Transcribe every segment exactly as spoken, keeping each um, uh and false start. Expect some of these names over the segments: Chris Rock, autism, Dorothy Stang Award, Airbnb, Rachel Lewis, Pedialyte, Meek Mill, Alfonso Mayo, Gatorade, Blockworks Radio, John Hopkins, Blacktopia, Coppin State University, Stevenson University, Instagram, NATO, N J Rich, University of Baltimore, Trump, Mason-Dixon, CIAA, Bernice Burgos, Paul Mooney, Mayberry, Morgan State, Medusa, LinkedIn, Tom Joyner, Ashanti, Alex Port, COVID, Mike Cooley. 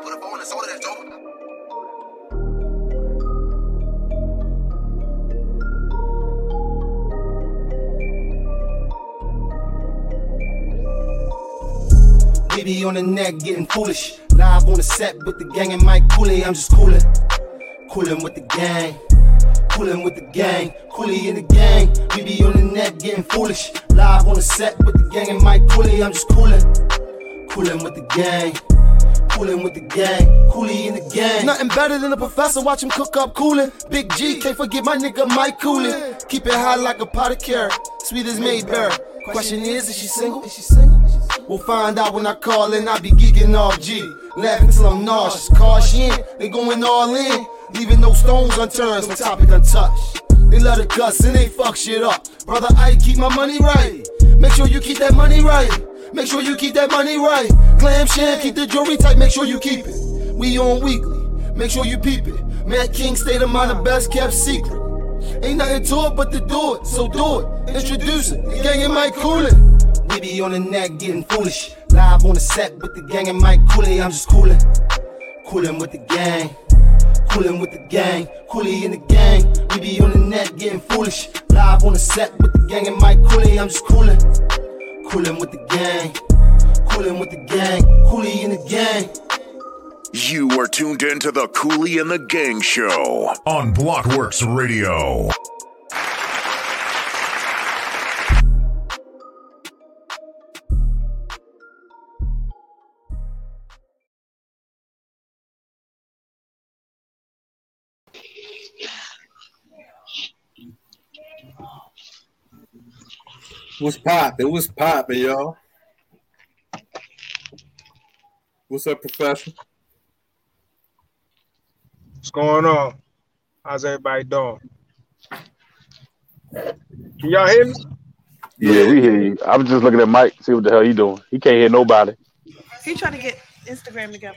I put a bowl in the soda that's dope. Baby on the neck getting foolish. Live on the set with the gang and Mike Cooley. I'm just coolin', coolin' with the gang, coolin' with the gang, Cooley in the gang. Baby on the neck getting foolish. Live on the set with the gang and Mike Cooley. I'm just coolin', coolin' with the gang, coolin' with the gang, Cooley in the gang. Nothing better than a professor, watch him cook up coolin'. Big G, can't forget my nigga Mike Cooley. Keep it hot like a pot of carrot, sweet as Mayberry. Question is, is she single? Is she single? We'll find out when I call in. I be geeking off G, laughing till I'm nauseous. Car she in, they going all in, leaving no stones unturned, no topic untouched. They love to cuss and they fuck shit up. Brother Ike, keep my money right. Make sure you keep that money right. Make sure you keep that money right. Clam sham, keep the jewelry tight. Make sure you keep it. We on weekly. Make sure you peep it. Matt King, state of mind, the best kept secret. Ain't nothing to it but to do it, so do it. Introduce it, the gang and Mike Cooley. Baby on the neck getting foolish. Live on the set with the gang and Mike Cooley. I'm just coolin', coolin' with the gang, coolin' with the gang, Cooley in the gang. Baby on the neck getting foolish. Live on the set with the gang and Mike Cooley. I'm just coolin', coolin' with the gang, coolin' with the gang, Cooley in the gang. You are tuned into the Cooley and the Gang show on Blockworks Radio. What's poppin'? What's poppin', y'all? What's up, Professor? What's going on? How's everybody doing? Can y'all hear me? Yeah, we hear you. I was just looking at Mike, see what the hell he doing. He can't hear nobody. He trying to get Instagram together.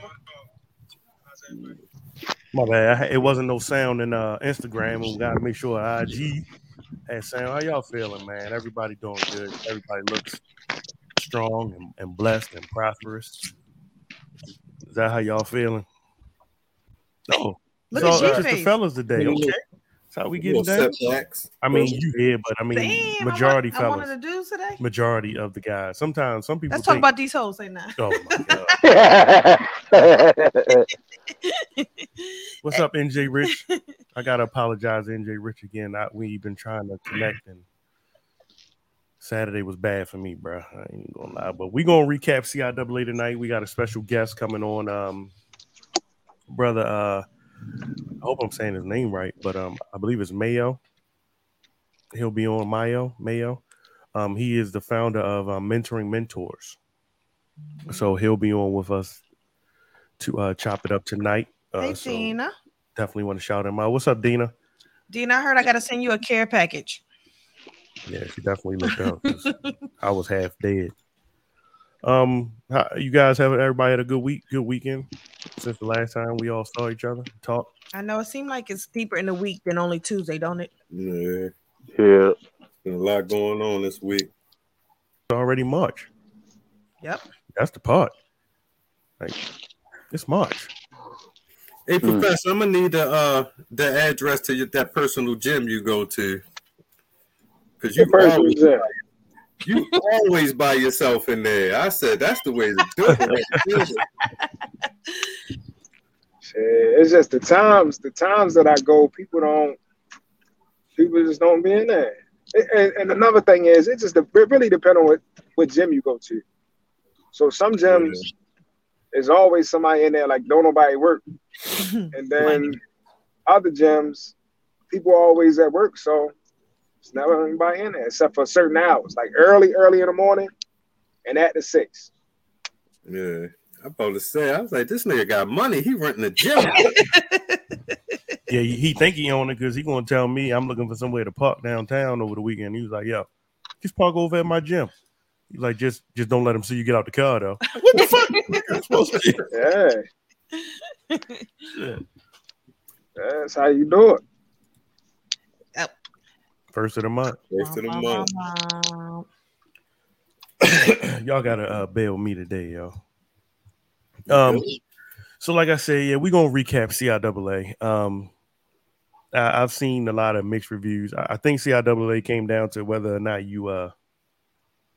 My bad. It wasn't no sound in uh, Instagram, and we got to make sure I G... Hey, Sam, how y'all feeling, man? Everybody doing good. Everybody looks strong and, and blessed and prosperous. Is that how y'all feeling? No. Look so, at you, just the fellas today, okay? That's how we getting down. I mean, you here, but I mean, Damn, majority I want, fellas. I wanted to do today? Majority of the guys. Sometimes, some people Let's think, talk about these hoes, ain't that? Oh, my God. What's up, N J Rich? I got to apologize, N J Rich, again. I, we've been trying to connect, and Saturday was bad for me, bro. I ain't going to lie. But we're going to recap C I A A tonight. We got a special guest coming on. Um, brother, uh, I hope I'm saying his name right, but um, I believe it's Mayo. He'll be on Mayo. Mayo. Um, he is the founder of uh, Mentoring Mentors. So he'll be on with us to uh, chop it up tonight. Uh, hey, so- Gina. Definitely want to shout him out. What's up, Dina? Dina, I heard I got to send you a care package. Yeah, she definitely looked up. I was half dead. Um, how, you guys have everybody had a good week, good weekend since the last time we all saw each other talk. I know it seemed like it's deeper in the week than only Tuesday, don't it? Yeah, yeah. There's a lot going on this week. It's already March. Yep. That's the part. Like it's March. Hey, Professor, mm. I'm going to need the, uh, the address to your, that personal gym you go to. Because you, you always by yourself in there. I said, that's the way to do it. It's just the times, the times that I go, people don't, people just don't be in there. And, and another thing is, it just it really depends on what, what gym you go to. So some gyms, yeah. There's always somebody in there like don't nobody work. And then other gyms, people are always at work, so there's never anybody in there except for certain hours, like early, early in the morning and at the six. Yeah. I'm about to say, I was like, this nigga got money. He renting a gym. Yeah, he think he own it because he gonna tell me I'm looking for somewhere to park downtown over the weekend. He was like, yo, just park over at my gym. He's like, just just don't let him see you get out the car, though. What the fuck? I'm supposed to be. Yeah. Yeah. That's how you do it. Oh. First of the month. First of the month. Y'all got to uh, bail me today, y'all. Um, So like I said, yeah, we're going to recap C I A A. Um, I, I've seen a lot of mixed reviews. I, I think C I A A came down to whether or not you uh,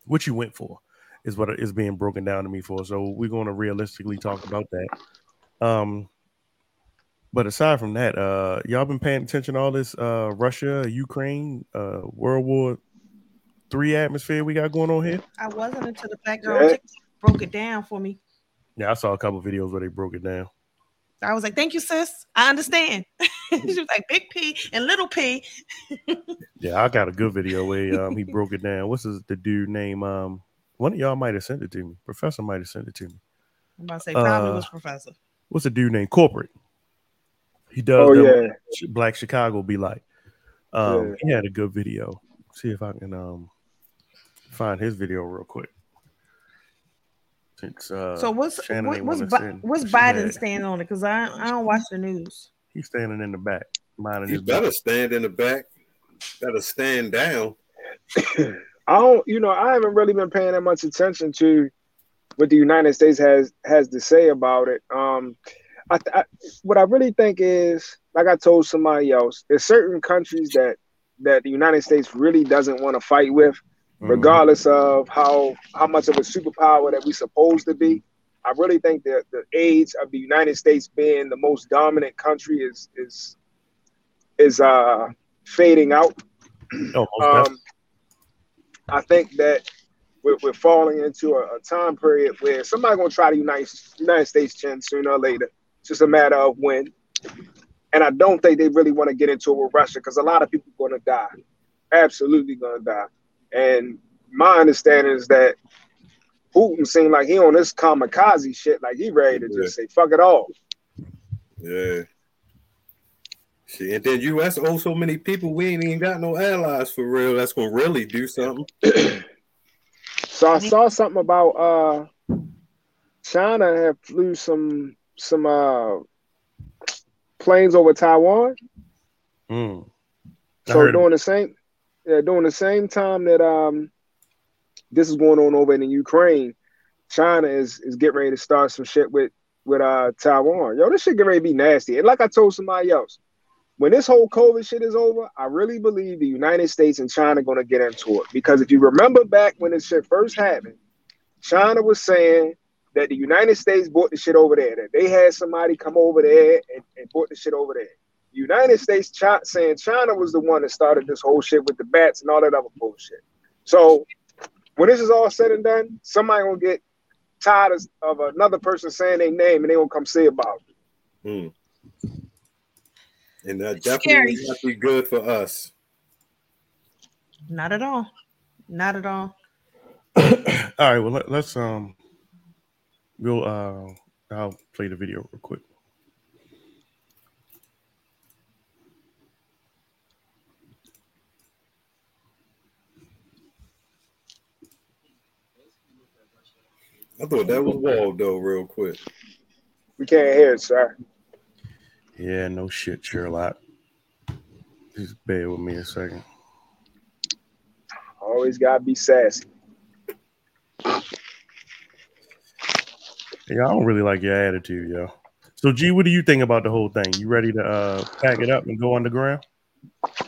what you went for is what is being broken down to me for. So we're going to realistically talk about that. Um, but aside from that, uh, y'all been paying attention to all this uh, Russia, Ukraine, uh, World War Three atmosphere we got going on here? I wasn't until the black girl yeah. broke it down for me. Yeah, I saw a couple of videos where they broke it down. I was like, thank you, sis. I understand. She was like, big P and little P. Yeah, I got a good video where um, he broke it down. What's his, the dude name? Um, one of y'all might have sent it to me. Professor might have sent it to me. I'm about to say, probably uh, was Professor. What's the dude named Corporate? He does oh, yeah. Black Chicago be like. Um, yeah. He had a good video. See if I can um, find his video real quick. Uh, so what's what, what's Bi- what's Biden had. Standing on it? Because I I don't watch the news. He's standing in the back. Minding his better back. Stand in the back. Better stand down. I don't. You know, I haven't really been paying that much attention to what the United States has has to say about it. Um, I, I what I really think is, like I told somebody else, there's certain countries that that the United States really doesn't want to fight with. Regardless of how, how much of a superpower that we're supposed to be, I really think that the age of the United States being the most dominant country is is is uh, fading out. Oh, okay. um, I think that we're, we're falling into a, a time period where somebody's going to try to unite United States chin sooner or later. It's just a matter of when. And I don't think they really want to get into it with Russia because a lot of people are going to die. Absolutely going to die. And my understanding is that Putin seemed like he on this kamikaze shit, like he ready to yeah. just say fuck it all. Yeah. See, and then U S owes so many people we ain't even got no allies for real. That's gonna really do something. So I saw something about uh, China had flew some some uh, planes over Taiwan. Mm. So doing the same. Yeah, during the same time that um, this is going on over in Ukraine, China is, is getting ready to start some shit with, with uh, Taiwan. Yo, this shit getting ready to be nasty. And like I told somebody else, when this whole COVID shit is over, I really believe the United States and China are going to get into it. Because if you remember back when this shit first happened, China was saying that the United States bought the shit over there, that they had somebody come over there and, and bought the shit over there. United States chi- saying China was the one that started this whole shit with the bats and all that other bullshit. So when this is all said and done, somebody gonna get tired of, of another person saying their name and they gonna come say about it. Mm. And that definitely would not be good for us. Not at all. Not at all. All right. Well, let, let's um, go. Uh, I'll play the video real quick. I thought that was Waldo real quick. We can't hear it, sir. Yeah, no shit, Sherlock. Just bear with me a second. Always gotta be sassy. Yeah, I don't really like your attitude, yo. So, G, what do you think about the whole thing? You ready to uh, pack it up and go underground?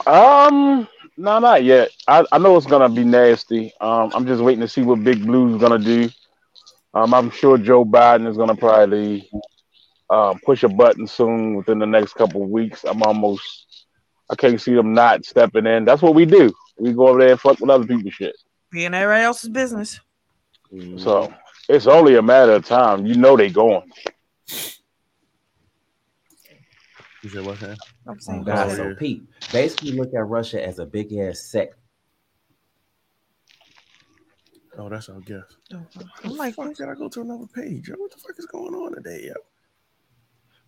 Um... No, not yet. I, I know it's gonna be nasty. Um, I'm just waiting to see what Big Blue's gonna do. Um, I'm sure Joe Biden is gonna probably uh, push a button soon within the next couple of weeks. I'm almost, I can't see them not stepping in. That's what we do. We go over there and fuck with other people's shit. Be in everybody else's business. So it's only a matter of time. You know they going. You said what? I'm saying, God, so Pete, basically look at Russia as a big ass sect. Oh, that's our guess. I'm like, fuck, did I go to another page? Yo, what the fuck is going on today, yo?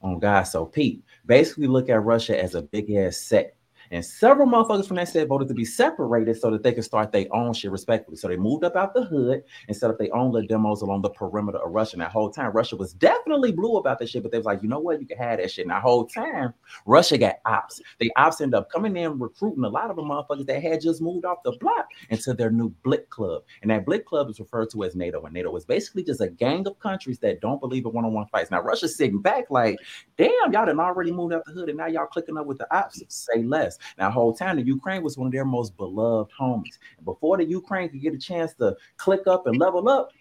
Oh, God, so Pete, basically look at Russia as a big ass sect, And several motherfuckers from that set voted to be separated so that they could start their own shit respectfully. So they moved up out the hood and set up their own little demos along the perimeter of Russia. And that whole time, Russia was definitely blue about that shit, but they was like, you know what? You can have that shit. And that whole time, Russia got ops. They ops ended up coming in, recruiting a lot of the motherfuckers that had just moved off the block into their new Blick Club. And that Blick Club is referred to as NATO. And NATO is basically just a gang of countries that don't believe in one-on-one fights. Now, Russia's sitting back like, damn, y'all done already moved out the hood, and now y'all clicking up with the ops. Say less. Now, the whole time, the Ukraine was one of their most beloved homies. And before the Ukraine could get a chance to click up and level up,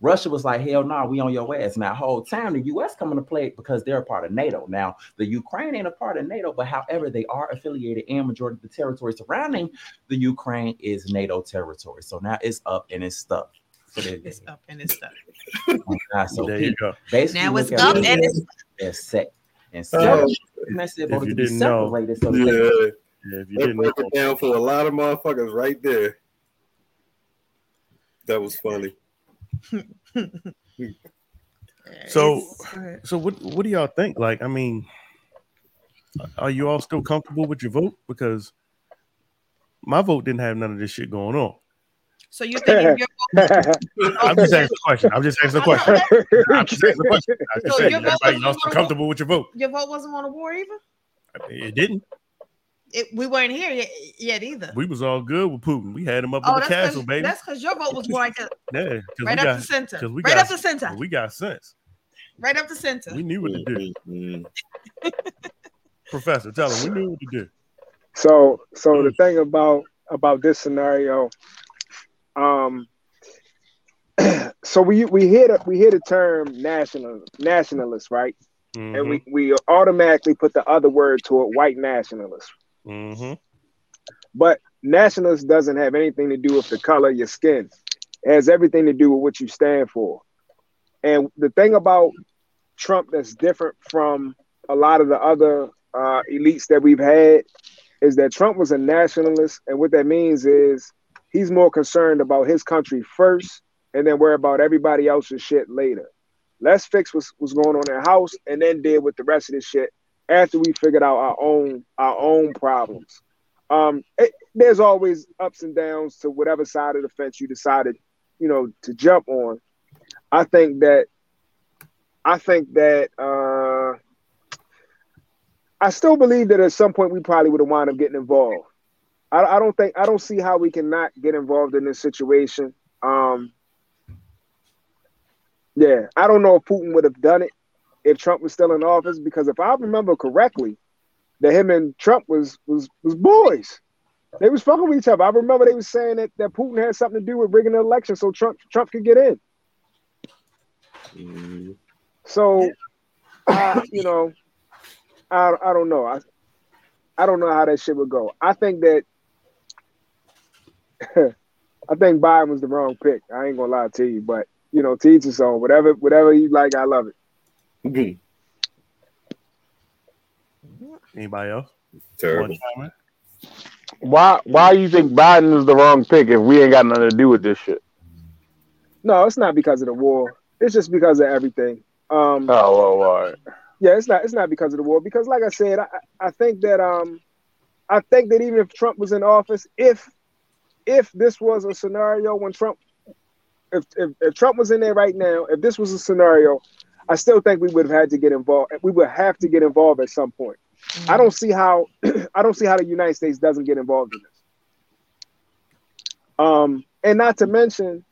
Russia was like, hell no, nah, we on your ass. Now, the whole time, the U S coming to play because they're a part of NATO. Now, the Ukraine ain't a part of NATO, but however, they are affiliated, and majority of the territory surrounding the Ukraine is NATO territory. So now it's up and it's stuck. So it's up and it's stuck. Oh, God, so there you go. Now it's up and it's it's set. And so, um, if you didn't know, so yeah, they, yeah, if you didn't broke know, it down for a lot of motherfuckers right there. That was funny. so, so what? What do y'all think? Like, I mean, are you all still comfortable with your vote? Because my vote didn't have none of this shit going on. So you think your vote? I'm just asking a question. I'm just asking a question. I'm just asking a question. I'm just saying, everybody, y'all still comfortable with your vote? Your vote wasn't on the board either. I mean, it didn't. It, we weren't here yet, yet either. We was all good with Putin. We had him up oh, in the castle, baby. That's because your vote was more like that. Yeah, right up the center. Right got, up the center. We got sense. Right up the center. We knew what to do. Professor, tell him we knew what to do. So, so the thing about about this scenario. Um, so we we hear the, we hear the term national nationalist, right? Mm-hmm. And we, we automatically put the other word to it, white nationalist. Mm-hmm. But nationalist doesn't have anything to do with the color of your skin. It has everything to do with what you stand for. And the thing about Trump that's different from a lot of the other uh, elites that we've had is that Trump was a nationalist, and what that means is he's more concerned about his country first and then worry about everybody else's shit later. Let's fix what's, what's going on in the house and then deal with the rest of this shit after we figured out our own our own problems. Um, it, there's always ups and downs to whatever side of the fence you decided, you know, to jump on. I think that I think that uh, I still believe that at some point we probably would have wound up getting involved. I, I don't think I don't see how we can not get involved in this situation. Um, yeah, I don't know if Putin would have done it if Trump was still in office, because if I remember correctly, that him and Trump was was was boys. They was fucking with each other. I remember they was saying that, that Putin had something to do with rigging the election so Trump Trump could get in. Mm. So, uh, you know, I I don't know. I I don't know how that shit would go. I think that I think Biden was the wrong pick. I ain't gonna lie to you, but you know, teach us on whatever whatever you like. I love it. Mm-hmm. Anybody else? Terrible. Why Why you think Biden is the wrong pick if we ain't got nothing to do with this shit? No, it's not because of the war. It's just because of everything. Um, oh, well, all right. Yeah, it's not. It's not because of the war. Because, like I said, I, I think that um, I think that even if Trump was in office, if if this was a scenario when Trump, if if, if Trump was in there right now, if this was a scenario, I still think we would have had to get involved. We would have to get involved at some point. Mm-hmm. I don't see how. I don't see how the United States doesn't get involved in this. Um, and not to mention,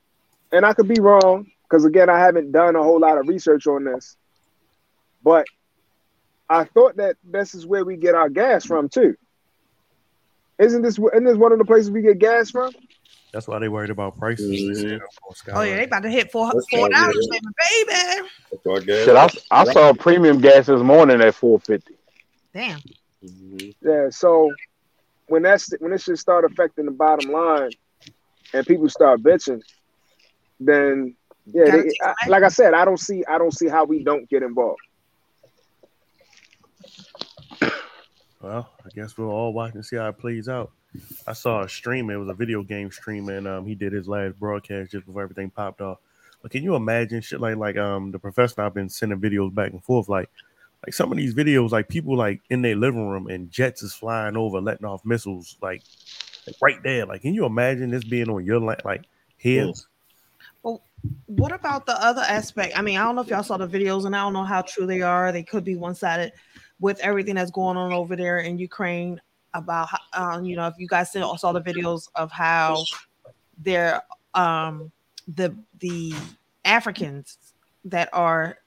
and I could be wrong because again, I haven't done a whole lot of research on this, but I thought that this is where we get our gas from too. Isn't this isn't this one of the places we get gas from? That's why they worried about prices. Mm-hmm. Oh yeah, they about to hit four four dollars, baby. Shit, I, I saw premium gas this morning at four fifty. Damn. Mm-hmm. Yeah, so when that's when this shit start affecting the bottom line, and people start bitching, then yeah, they, I, like I said, I don't see I don't see how we don't get involved. Well, I guess we'll all watch and see how it plays out. I saw a stream. It was a video game stream, and um, he did his last broadcast just before everything popped off. But can you imagine shit like like um the professor? I've been sending videos back and forth. Like, like some of these videos, like people like in their living room and jets is flying over, letting off missiles, like, like right there. Like, can you imagine this being on your like, like heads? Well, what about the other aspect? I mean, I don't know if y'all saw the videos, and I don't know how true they are. They could be one-sided with everything that's going on over there in Ukraine. About um, you know, if you guys saw the videos of how they're um the the Africans that are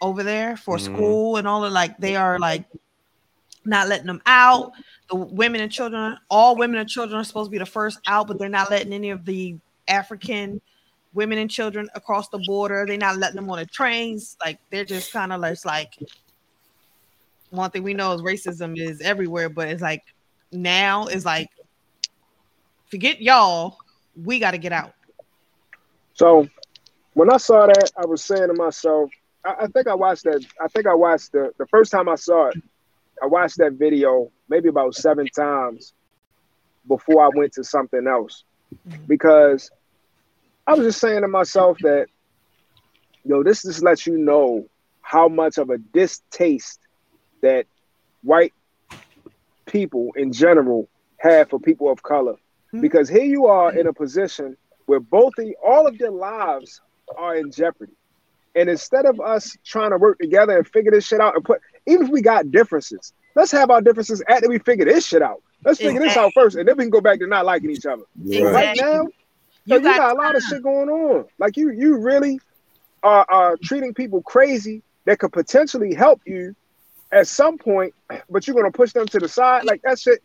over there for mm-hmm. school and all of, like, they are like not letting them out. The women and children, all women and children are supposed to be the first out, but they're not letting any of the African women and children across the border. They're not letting them on the trains. Like, they're just kind of like, like one thing we know is racism is everywhere, but it's like now it's like, forget y'all, we got to get out. So when I saw that, I was saying to myself, I, I think I watched that. I think I watched the, the first time I saw it, I watched that video maybe about seven times before I went to something else, mm-hmm. because I was just saying to myself that, yo, this just lets you know how much of a distaste that white people in general have for people of color, mm-hmm. because here you are in a position where both the, all of their lives are in jeopardy. And instead of us trying to work together and figure this shit out and put, even if we got differences, let's have our differences after we figure this shit out. Let's figure exactly. this out first, and then we can go back to not liking each other. Exactly. Right now, you, you got, got a lot of shit going on. Like, you, you really are, are treating people crazy that could potentially help you at some point, but you're gonna push them to the side. Like, that shit,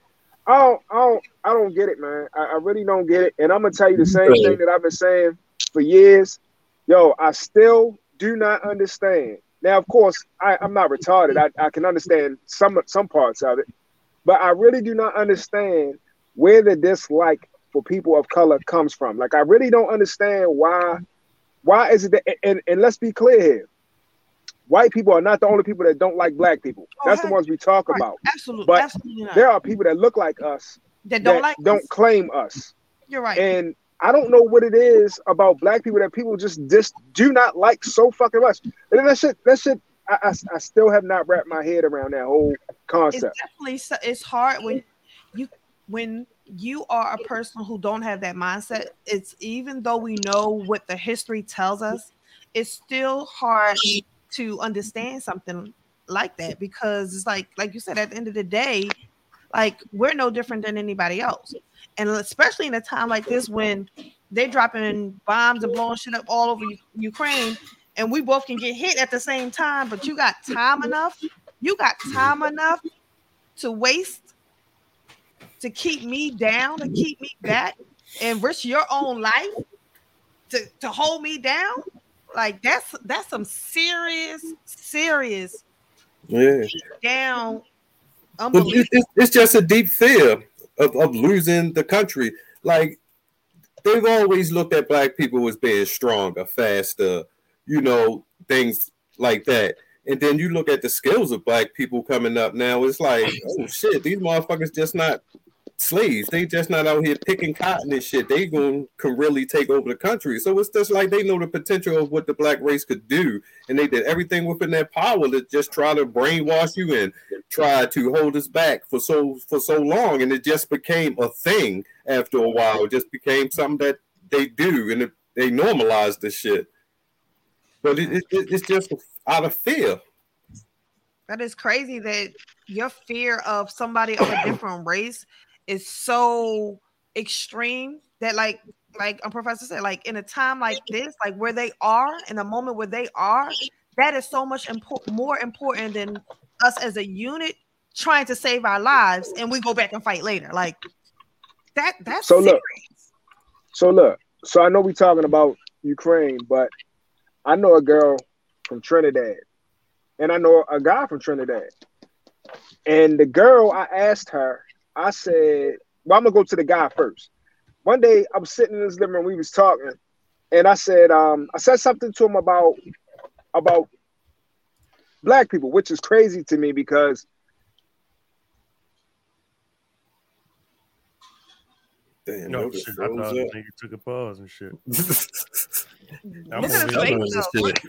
I don't, I don't, I don't get it, man. I, I really don't get it. And I'm gonna tell you the same really? thing that I've been saying for years. Yo, I still do not understand. Now, of course, I, I'm not retarded. I, I can understand some some parts of it, but I really do not understand where the dislike for people of color comes from. Like, I really don't understand why. Why is it that? And, and let's be clear here. White people are not the only people that don't like black people. Oh, That's heck. the ones we talk right. about. Absolutely. But Absolutely there are people that look like us that don't that like don't us. claim us. You're right. And I don't know what it is about black people that people just dis- do not like so fucking much. And that shit, that shit, I, I, I still have not wrapped my head around that whole concept. It's definitely, it's hard when you when you are a person who don't have that mindset. It's, even though we know what the history tells us, it's still hard to understand something like that, because it's like, like you said, at the end of the day, like, we're no different than anybody else. And especially in a time like this, when they're dropping bombs and blowing shit up all over U- Ukraine, and we both can get hit at the same time, but you got time enough, you got time enough to waste to keep me down, to keep me back, and risk your own life to, to hold me down. Like, that's that's some serious, serious yeah. down. It's, it's, it's just a deep fear of, of losing the country. Like, they've always looked at black people as being stronger, faster, you know, things like that. And then you look at the skills of black people coming up now. It's like, oh shit, these motherfuckers just not slaves. They just not out here picking cotton and shit. They gonna can really take over the country. So it's just like they know the potential of what the black race could do, and they did everything within their power to just try to brainwash you and try to hold us back for so for so long. And it just became a thing after a while. It just became something that they do, and it, they normalized this shit. But it, it, it's just out of fear. That is crazy that your fear of somebody of a different race is so extreme that, like, like a professor said, like, in a time like this, like where they are, in a moment where they are, that is so much impo- more important than us as a unit trying to save our lives, and we go back and fight later. Like, that, that's so serious. Look, so look, so I know we're talking about Ukraine, but I know a girl from Trinidad, and I know a guy from Trinidad, and the girl, I asked her, I said, well, I'm going to go to the guy first. One day I was sitting in his living room, we was talking, and I said, um, I said something to him about, about black people, which is crazy to me because. Damn, no, shit, I thought that nigga took a pause and shit. I'm going to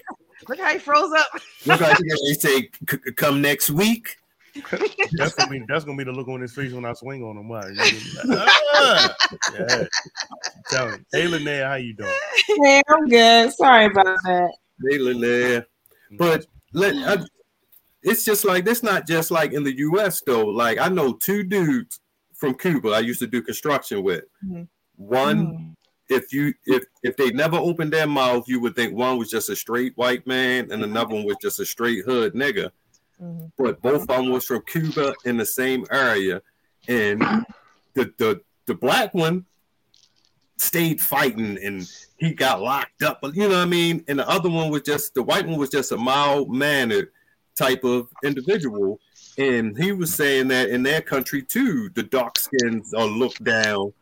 Look how he froze up. Look how they say, come next week. That's gonna be that's gonna be the look on his face when I swing on him. Wow. Like, ah. Yeah. Tell me, hey Linnea, how you doing? Hey, I'm good. Sorry about that. Hey Linnea, but let I, it's just like that's not just like in the U S though. Like I know two dudes from Cuba I used to do construction with. Mm-hmm. One, mm-hmm. if you if if they never opened their mouth, you would think one was just a straight white man and another one was just a straight hood nigga. Mm-hmm. But both of them was from Cuba in the same area, and the the the black one stayed fighting and he got locked up, but you know what I mean, and the other one was just the white one was just a mild-mannered type of individual, and he was saying that in their country too the dark skins are looked down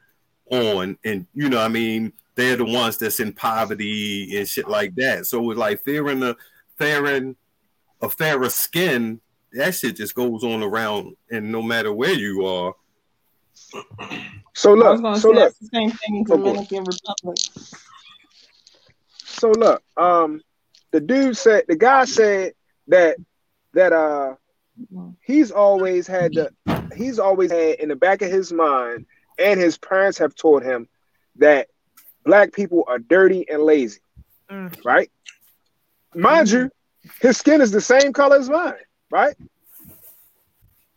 on, and you know what I mean, they're the ones that's in poverty and shit like that. So it was like fearing the fearing a fairer skin, that shit just goes on around, and no matter where you are. So look, so look, the same thing in Dominican Republic. So look, um, the dude said, the guy said that that uh, he's always had the, he's always had in the back of his mind, and his parents have taught him that black people are dirty and lazy, mm. right? Mind mm. you. His skin is the same color as mine, right?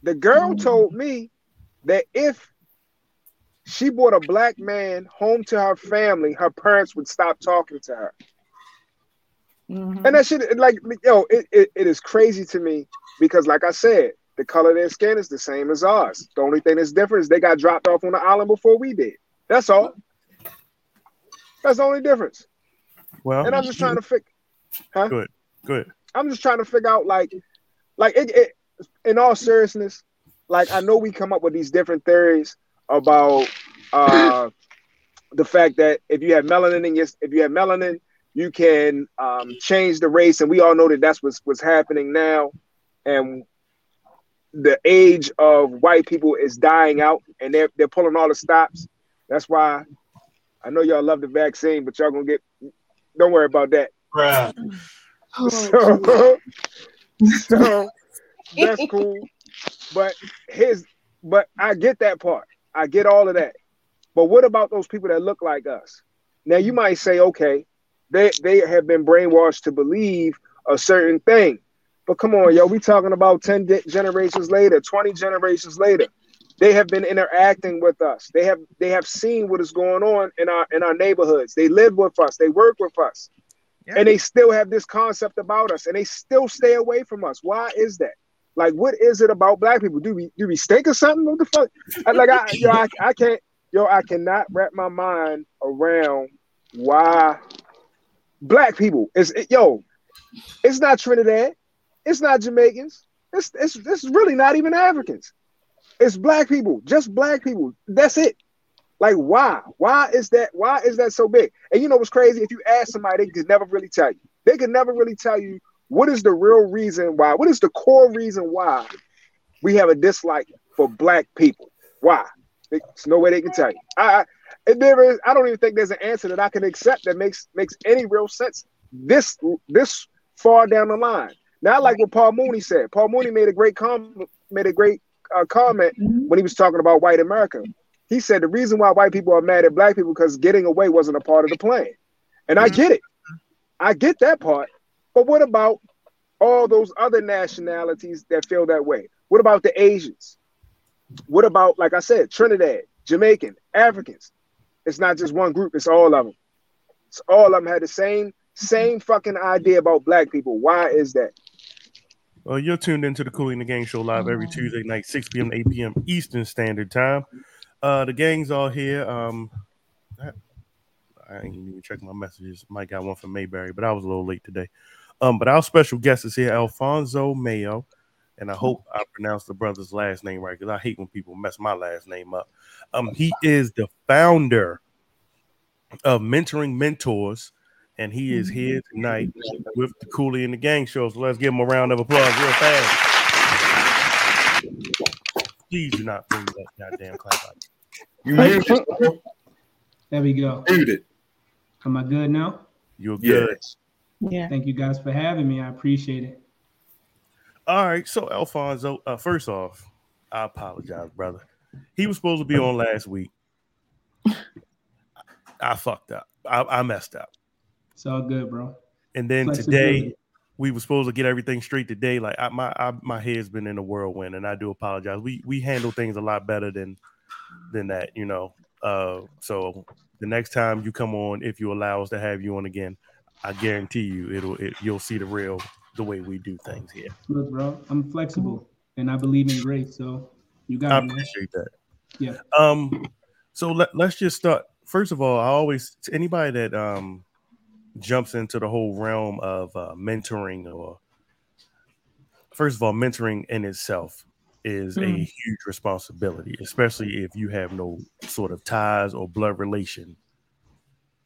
The girl told me that if she brought a black man home to her family, her parents would stop talking to her. Mm-hmm. And that shit, like, yo, it, it, it is crazy to me because, like I said, the color of their skin is the same as ours. The only thing that's different is they got dropped off on the island before we did. That's all. That's the only difference. Well, and I'm just trying to fix... Huh? Good. Good. I'm just trying to figure out, like, like it, it, in all seriousness, like I know we come up with these different theories about uh, the fact that if you have melanin in your, if you have melanin, you can um, change the race, and we all know that that's what's what's happening now, and the age of white people is dying out, and they're they're pulling all the stops. That's why I know y'all love the vaccine, but y'all gonna get. Don't worry about that. Right. So, so that's cool, but his, but I get that part. I get all of that. But what about those people that look like us? Now you might say, okay, they they have been brainwashed to believe a certain thing, but come on, yo, we talking about ten de- generations later, twenty generations later. They have been interacting with us. They have they have seen what is going on in our in our neighborhoods. They live with us. They work with us. Yeah. And they still have this concept about us, and they still stay away from us. Why is that? Like, what is it about black people? Do we do we stink or something? What the fuck? I, like, I, yo, I, I can't, yo, I cannot wrap my mind around why black people is it, yo. It's not Trinidad, it's not Jamaicans, it's it's it's really not even Africans. It's black people, just black people. That's it. Like, why? Why is that? Why is that so big? And you know what's crazy? If you ask somebody, they could never really tell you. They could never really tell you what is the real reason why, what is the core reason why we have a dislike for black people. Why? There's no way they can tell you. I, I, there is, I don't even think there's an answer that I can accept that makes makes any real sense this this far down the line. Now, I like what Paul Mooney said. Paul Mooney made a great com- made a great uh, comment when he was talking about white America. He said the reason why white people are mad at black people because getting away wasn't a part of the plan. And I get it. I get that part. But what about all those other nationalities that feel that way? What about the Asians? What about, like I said, Trinidad, Jamaican, Africans? It's not just one group. It's all of them. It's all of them had the same, same fucking idea about black people. Why is that? Well, you're tuned into the Cooling the Gang Show live every Tuesday night, six p.m. to eight p.m. Eastern Standard Time. Uh, the gang's all here. Um, I, I ain't even check my messages. Mike got one from Mayberry, but I was a little late today. Um, but our special guest is here, Alfonso Mayo, and I hope I pronounced the brother's last name right because I hate when people mess my last name up. Um, he is the founder of Mentoring Mentors, and he is here tonight with the Cooley and the Gang Show. So let's give him a round of applause real fast. Please do not bring that goddamn clap out. You muted it. There we go. Muted. Am I good now? You're good. Yes. Yeah. Thank you guys for having me. I appreciate it. All right. So, Alfonso, uh, first off, I apologize, brother. He was supposed to be on last week. I fucked up. I, I messed up. It's all good, bro. And then today, we were supposed to get everything straight today. Like I, my I, my head's been in a whirlwind, and I do apologize. We we handle things a lot better than than that, you know. Uh, so the next time you come on, if you allow us to have you on again, I guarantee you it'll it, you'll see the real the way we do things here. Look, bro, I'm flexible, and I believe in grace. So you got. I me, appreciate man. that. Yeah. Um. So let, let's just start. First of all, I always to anybody that um. jumps into the whole realm of uh, mentoring, or first of all, mentoring in itself is mm. a huge responsibility, especially if you have no sort of ties or blood relation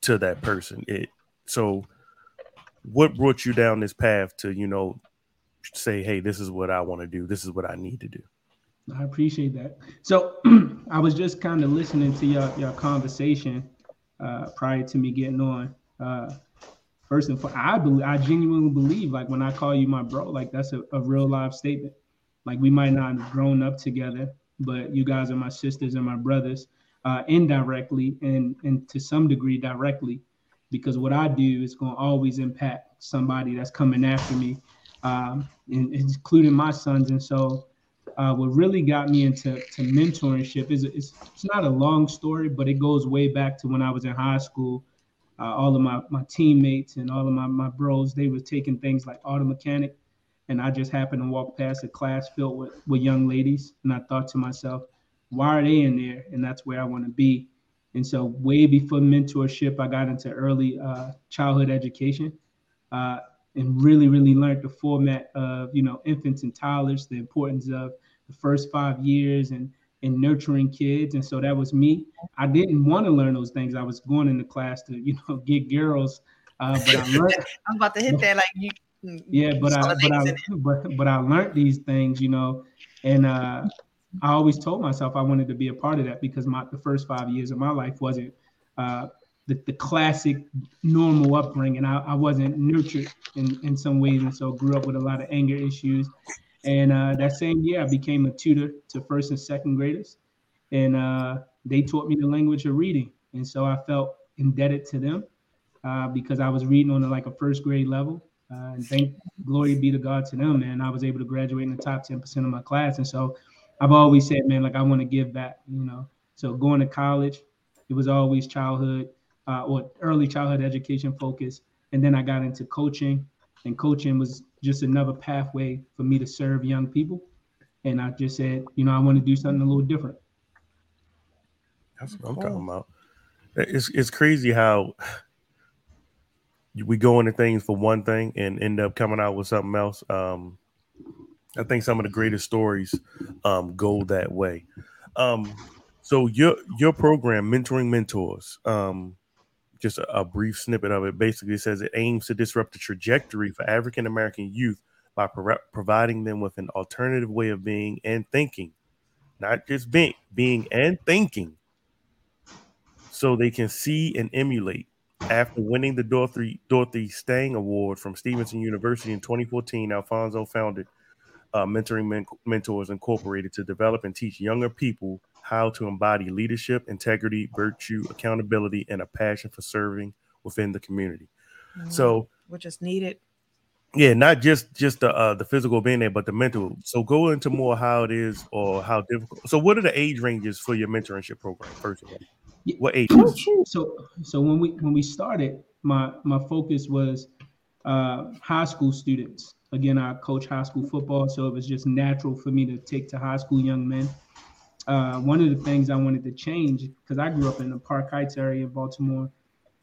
to that person. It so what brought you down this path to, you know, say, hey, this is what I want to do. This is what I need to do. I appreciate that. So I was just kind of listening to your, your conversation uh, prior to me getting on. Uh, First and foremost, I believe, I genuinely believe, like when I call you my bro, like that's a, a real live statement. Like we might not have grown up together, but you guys are my sisters and my brothers, uh, indirectly and, and to some degree directly, because what I do is going to always impact somebody that's coming after me, um, and, including my sons. And so uh, what really got me into to mentorship is it's, it's not a long story, but it goes way back to when I was in high school. Uh, all of my, my teammates and all of my, my bros, they were taking things like auto mechanic. And I just happened to walk past a class filled with, with young ladies. And I thought to myself, why are they in there? And that's where I want to be. And so way before mentorship, I got into early uh, childhood education uh, and really, really learned the format of, you know, infants and toddlers, the importance of the first five years and and nurturing kids. And so that was me. I didn't want to learn those things. I was going into class to, you know, get girls. Uh, but I learned. I'm about to hit that. Like you. Yeah, but I, but I, but, but I learned these things, you know, and uh, I always told myself I wanted to be a part of that because my the first five years of my life wasn't uh, the, the classic normal upbringing. I, I wasn't nurtured in, in some ways. And so grew up with a lot of anger issues. And uh, that same year, I became a tutor to first and second graders, and uh, they taught me the language of reading. And so I felt indebted to them uh, because I was reading on a, like a first grade level. Uh, and thank glory be to God to them, man. I was able to graduate in the top ten percent of my class. And so I've always said, man, like I want to give back, you know. So going to college, it was always childhood uh, or early childhood education focused. And then I got into coaching, and coaching was just another pathway for me to serve young people. And I just said, you know, I want to do something a little different. That's what I'm oh. talking about. It's it's crazy how we go into things for one thing and end up coming out with something else. Um, I think some of the greatest stories um, go that way. Um, so your your program, Mentoring Mentors, um, just a, a brief snippet of it. Basically, it says it aims to disrupt the trajectory for African-American youth by pro- providing them with an alternative way of being and thinking, not just being, being and thinking, so they can see and emulate. After winning the Dorothy, Dorothy Stang Award from Stevenson University in twenty fourteen, Alfonso founded uh, Mentoring Men- Mentors Incorporated to develop and teach younger people how to embody leadership, integrity, virtue, accountability, and a passion for serving within the community. Mm-hmm. So, which is needed. Yeah, not just just the uh, the physical being there, but the mental. So, go into more how it is or how difficult. So, what are the age ranges for your mentorship program? First of all, yeah. What age? So, so when we when we started, my my focus was uh, high school students. Again, I coach high school football, so it was just natural for me to take to high school young men. Uh, one of the things I wanted to change, because I grew up in the Park Heights area of Baltimore,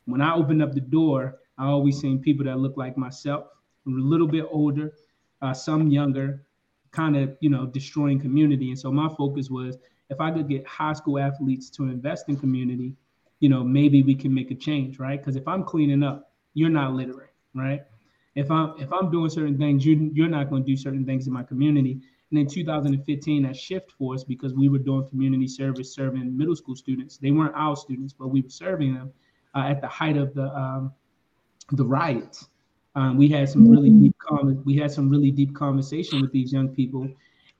when I opened up the door, I always seen people that looked like myself, a little bit older, uh, some younger, kind of, you know, destroying community. And so my focus was, if I could get high school athletes to invest in community, you know, maybe we can make a change, right? Because if I'm cleaning up, you're not littering, right? If I'm if I'm doing certain things, you, you're not going to do certain things in my community. And in two thousand fifteen, that shift for us because we were doing community service, serving middle school students. They weren't our students, but we were serving them uh, at the height of the um, the riots Um, we had some really deep we had some really deep conversation with these young people.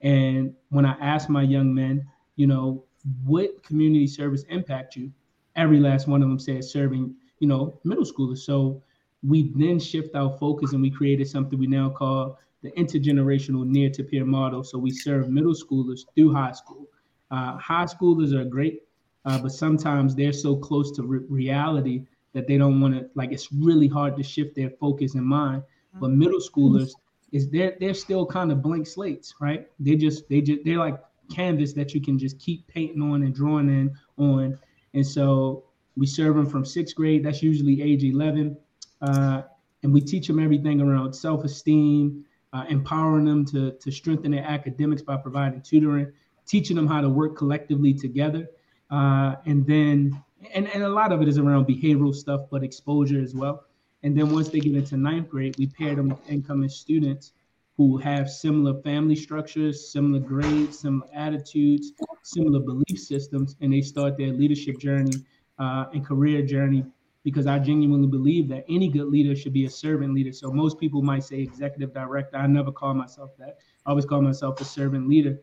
And when I asked my young men, you know, what community service impact you? Every last one of them said serving, you know, middle schoolers. So we then shift our focus and we created something we now call the intergenerational near to peer model. So we serve middle schoolers through high school. Uh, high schoolers are great, uh, but sometimes they're so close to re- reality that they don't want to, like, it's really hard to shift their focus and mind. But middle schoolers is they're, they're still kind of blank slates, right? They just, they just, they're like canvas that you can just keep painting on and drawing in on. And so we serve them from sixth grade. That's usually age eleven. Uh, and we teach them everything around self-esteem, uh, empowering them to, to strengthen their academics by providing tutoring, teaching them how to work collectively together. Uh, and then, and, and a lot of it is around behavioral stuff, but exposure as well. And then once they get into ninth grade, we pair them with incoming students who have similar family structures, similar grades, similar attitudes, similar belief systems, and they start their leadership journey uh, and career journey, because I genuinely believe that any good leader should be a servant leader. So most people might say executive director. I never call myself that. I always call myself a servant leader,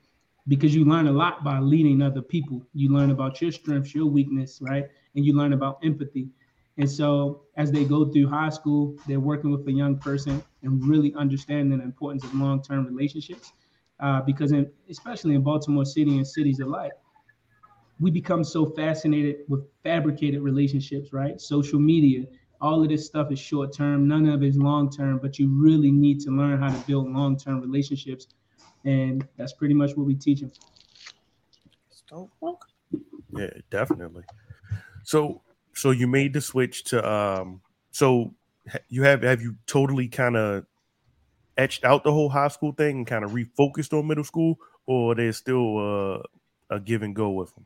because you learn a lot by leading other people. You learn about your strengths, your weakness, right? And you learn about empathy. And so as they go through high school, they're working with a young person and really understanding the importance of long-term relationships, uh, because in, especially in Baltimore City and cities alike, we become so fascinated with fabricated relationships, right? Social media, all of this stuff is short-term, none of it is long-term, but you really need to learn how to build long-term relationships. And that's pretty much what we teach them. Yeah, definitely. So, So you made the switch to, um, so you have, have you totally kind of etched out the whole high school thing and kind of refocused on middle school, or there's still uh, a give and go with them?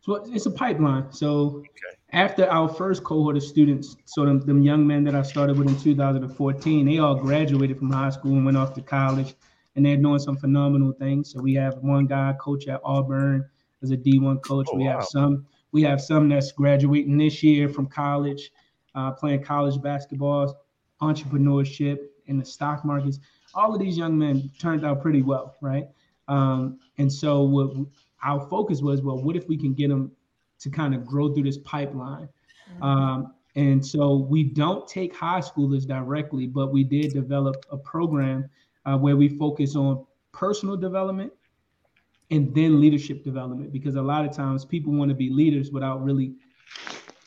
So it's a pipeline. So okay. After our first cohort of students, so them, them young men that I started with in two thousand fourteen, they all graduated from high school and went off to college, and they're doing some phenomenal things. So we have one guy, coach at Auburn, as a D one coach. Oh, we wow. have some. We have some that's graduating this year from college, uh, playing college basketball, entrepreneurship, in the stock markets. All of these young men turned out pretty well, right? Um, and so what our focus was, well, what if we can get them to kind of grow through this pipeline? Um, and so we don't take high schoolers directly, but we did develop a program uh, where we focus on personal development and then leadership development, because a lot of times people want to be leaders without really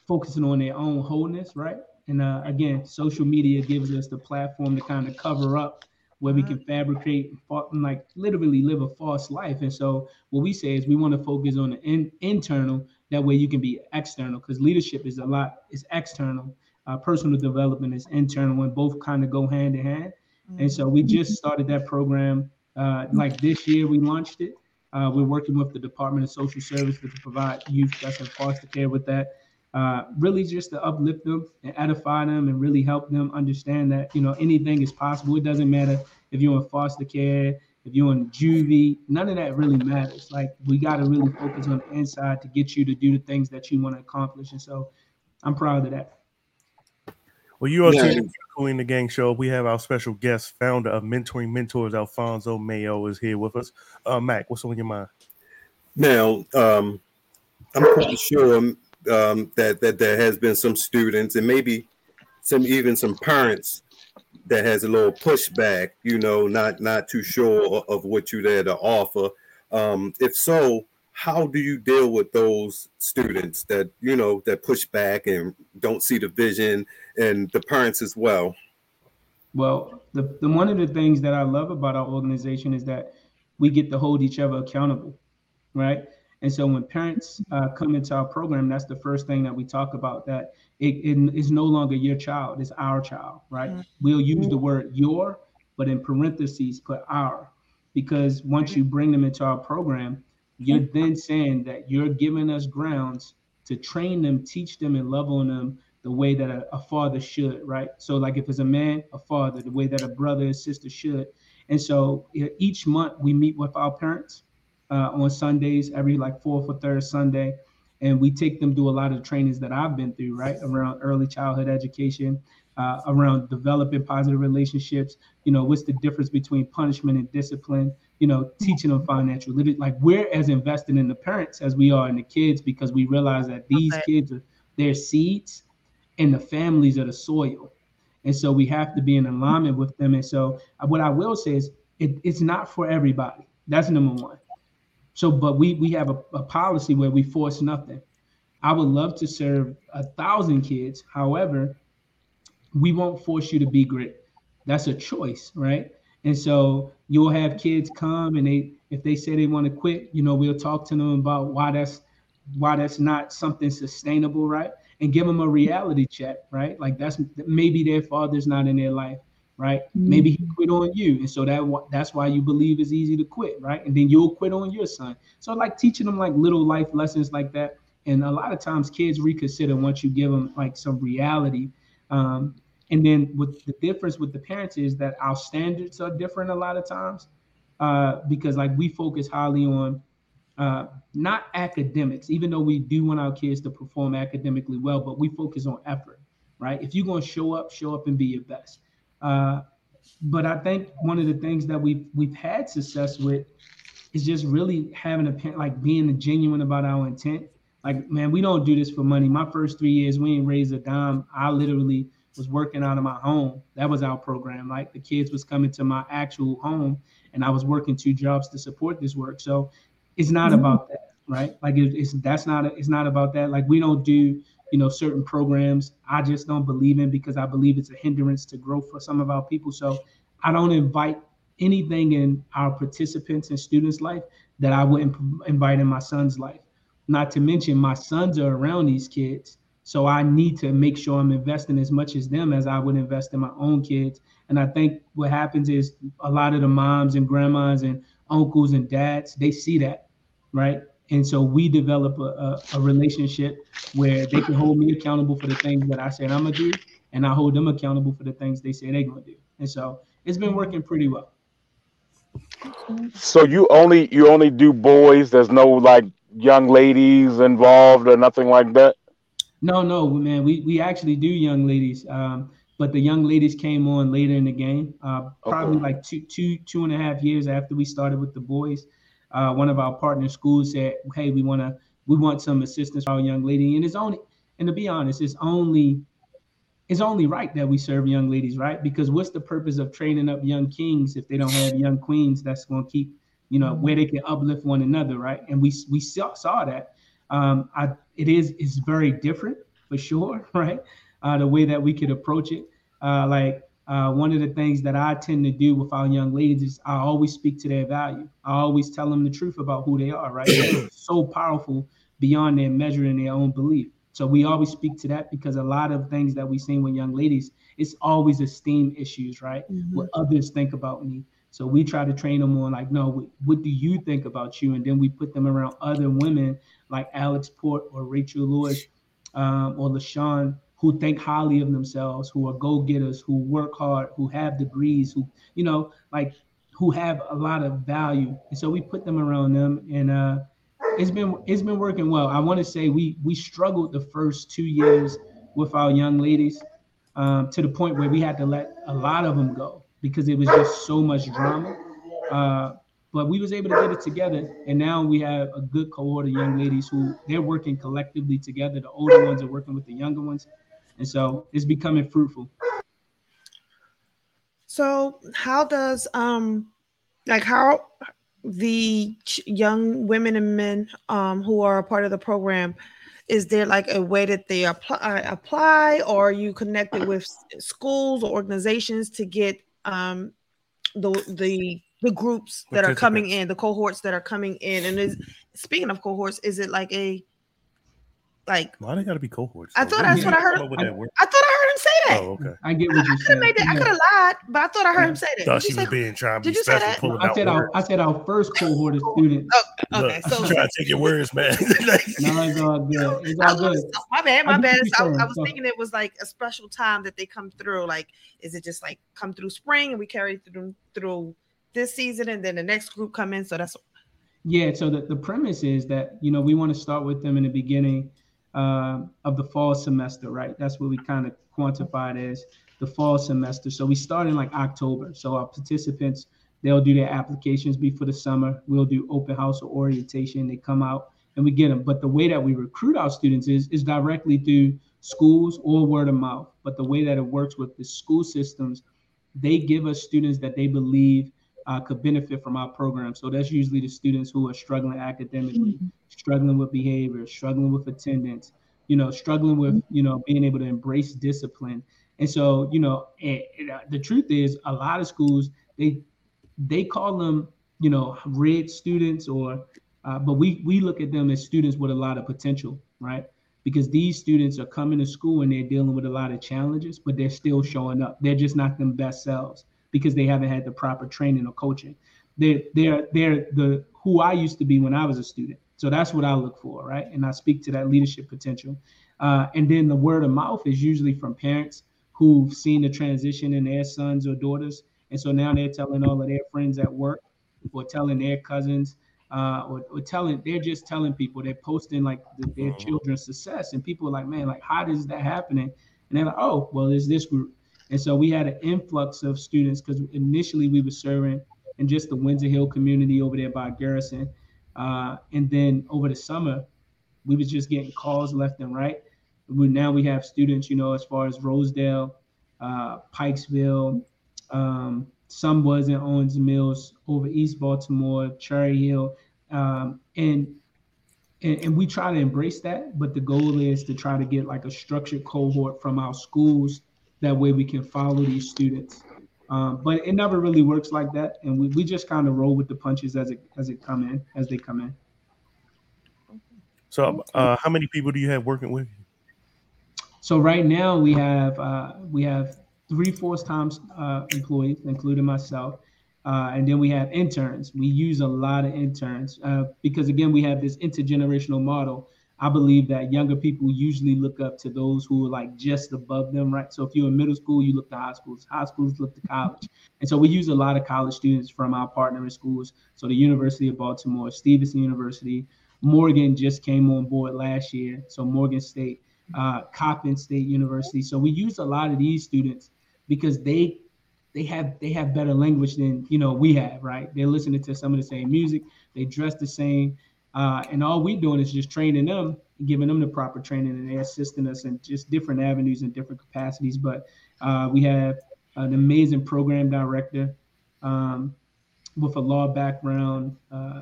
focusing on their own wholeness, right? And uh, again, social media gives us the platform to kind of cover up where we can fabricate, like literally live a false life. And so what we say is we want to focus on the in- internal, that way you can be external, because leadership is a lot, is external. Uh, personal development is internal, and both kind of go hand in hand. And so we just started that program, uh, like this year we launched it. Uh, we're working with the Department of Social Services to provide youth that's in foster care with that. Uh, really just to uplift them and edify them and really help them understand that, you know, anything is possible. It doesn't matter if you're in foster care, if you're in juvie, none of that really matters. Like, we got to really focus on the inside to get you to do the things that you want to accomplish. And so I'm proud of that. Well, you are tuning yeah. in the Gang Show. We have our special guest, founder of Mentoring Mentors, Alfonso Mayo, is here with us. Uh, Mac, what's on your mind? Now, um, I'm pretty sure um, that, that there has been some students and maybe some even some parents that has a little pushback, you know, not, not too sure of what you're there to offer. Um, if so, how do you deal with those students that, you know, that push back and don't see the vision, and the parents as well? Well, the, the one of the things that I love about our organization is that we get to hold each other accountable, right? And so when parents uh, come into our program, that's the first thing that we talk about, that it, it is no longer your child, it's our child, right? Mm-hmm. We'll use the word your, but in parentheses, put our, because once you bring them into our program, you're then saying that you're giving us grounds to train them, teach them, and love on them the way that a, a father should, right? So like if it's a man, a father, the way that a brother or sister should. And so each month we meet with our parents uh, on Sundays, every like fourth or third Sunday, and we take them through a lot of trainings that I've been through, right? Around early childhood education, uh, around developing positive relationships. You know, what's the difference between punishment and discipline? You know, teaching them financial literacy. Like, we're as invested in the parents as we are in the kids, because we realize that these okay. kids are their seeds and the families are the soil. And so we have to be in alignment with them. And so what I will say is it, it's not for everybody. That's number one. So, but we we have a, a policy where we force nothing. I would love to serve a thousand kids. However, we won't force you to be great. That's a choice, right? And so you'll have kids come, and they, if they say they want to quit, you know, we'll talk to them about why that's why that's not something sustainable, right? And give them a reality check, right? Like, that's maybe their father's not in their life, right? Mm-hmm. Maybe he quit on you, and so that that's why you believe it's easy to quit, right? And then you'll quit on your son. So, like, teaching them like little life lessons like that, and a lot of times kids reconsider once you give them like some reality. Um, and then with the difference with the parents is that our standards are different a lot of times, uh, because like we focus highly on uh, not academics, even though we do want our kids to perform academically well, but we focus on effort, right? If you're going to show up, show up and be your best. Uh, but I think one of the things that we've, we've had success with is just really having a, like being genuine about our intent. Like, man, we don't do this for money. My first three years, we ain't raised a dime. I literally was working out of my home. That was our program. Like, the kids was coming to my actual home, and I was working two jobs to support this work. So it's not mm-hmm. about that, right? Like, it, it's that's not a, it's not about that. Like, we don't do, you know, certain programs I just don't believe in, because I believe it's a hindrance to growth for some of our people. So I don't invite anything in our participants and students' life that I wouldn't invite in my son's life. Not to mention, my sons are around these kids, so I need to make sure I'm investing as much as them as I would invest in my own kids. And I think what happens is a lot of the moms and grandmas and uncles and dads, they see that, right? And so we develop a, a, a relationship where they can hold me accountable for the things that I said I'm going to do, and I hold them accountable for the things they say they're going to do. And so it's been working pretty well. So you only you only do boys? There's no, like, young ladies involved or nothing like that? No, no, man. We we actually do young ladies, um, but the young ladies came on later in the game, uh, probably okay. like two, two, two and a half years after we started with the boys. Uh, one of our partner schools said, "Hey, we want to, we want some assistance for our young lady." And it's only, and to be honest, it's only, it's only right that we serve young ladies, right? Because what's the purpose of training up young kings if they don't have young queens that's going to keep, you know, where they can uplift one another, right? And we we saw, saw that. Um, I, it is it's very different, for sure, right? Uh, the way that we could approach it. Uh, like uh, one of the things that I tend to do with our young ladies is I always speak to their value. I always tell them the truth about who they are, right? They're so powerful beyond their measure and their own belief. So we always speak to that, because a lot of things that we've seen with young ladies, it's always esteem issues, right? Mm-hmm. What others think about me. So we try to train them on, like, no, what do you think about you? And then we put them around other women like Alex Port or Rachel Lewis um, or LaShawn, who think highly of themselves, who are go-getters, who work hard, who have degrees, who, you know, like, who have a lot of value. And so we put them around them, and uh, it's been it's been working well. I want to say we we struggled the first two years with our young ladies um, to the point where we had to let a lot of them go, because it was just so much drama. Uh, but we was able to get it together. And now we have a good cohort of young ladies who they're working collectively together. The older ones are working with the younger ones. And so it's becoming fruitful. So how does, um, like how the young women and men um, who are a part of the program, is there like a way that they apply, apply or are you connected with schools or organizations to get Um, the the the groups that are coming in, the cohorts that are coming in, and is speaking of cohorts, is it like a like? Why they got to be cohorts? I thought that's what I heard. I, I thought I heard him say that. Oh, okay. I get what you said. I could have lied, but I thought I heard him say that. Thought she was being trying to be special. I said our I said our first cohort of students. Oh, okay, so try to take your words, man. No, it's all good. It's all good. My bad, my bad. I was thinking it was like a special time that they come through. Like, is it just like come through spring and we carry through through this season, and then the next group come in? So that's yeah. So the the premise is that, you know, we want to start with them in the beginning Uh, of the fall semester, right? That's what we kind of quantified as. the fall semester. So we start in like October. So our participants, they'll do their applications before the summer. We'll do open house or orientation. They come out and we get them. But the way that we recruit our students is, is directly through schools or word of mouth. But the way that it works with the school systems, they give us students that they believe uh, could benefit from our program. So that's usually the students who are struggling academically, mm-hmm. struggling with behavior, struggling with attendance, you know, struggling with, you know, being able to embrace discipline. And so, you know, it, it, uh, the truth is a lot of schools, they they call them, you know, red students or uh, but we we look at them as students with a lot of potential, right? Because these students are coming to school and they're dealing with a lot of challenges, but they're still showing up. They're just not them best selves because they haven't had the proper training or coaching. They're, they're, they're the who I used to be when I was a student. So that's what I look for, right? And I speak to that leadership potential. Uh, and then the word of mouth is usually from parents who've seen the transition in their sons or daughters. And so now they're telling all of their friends at work or telling their cousins, Uh, or, or telling, they're just telling people, they're posting like the, their children's success. And people are like, man, like, how is that happening? And they're like, oh, well, it's this group. And so we had an influx of students because initially we were serving in just the Windsor Hill community over there by Garrison. Uh, and then over the summer, we was just getting calls left and right. We, now we have students, you know, as far as Rosedale, uh, Pikesville, um, some was in Owens Mills, over East Baltimore, Cherry Hill, um, and, and and we try to embrace that. But the goal is to try to get like a structured cohort from our schools. That way we can follow these students. Um, but it never really works like that, and we, we just kind of roll with the punches as it as it come in as they come in. So, uh, how many people do you have working with you? So right now we have uh, we have. three-fourths times uh, employees, including myself. Uh, and then we have interns. We use a lot of interns uh, because, again, we have this intergenerational model. I believe that younger people usually look up to those who are like just above them, right? So if you're in middle school, you look to high schools. High schools look to college. And so we use a lot of college students from our partnering schools. So the University of Baltimore, Stevenson University, Morgan just came on board last year. So Morgan State, uh, Coppin State University. So we use a lot of these students because they they have they have better language than, you know, we have, right? They're listening to some of the same music, they dress the same, uh, and all we're doing is just training them, giving them the proper training, and they're assisting us in just different avenues and different capacities. But uh, we have an amazing program director um, with a law background, uh,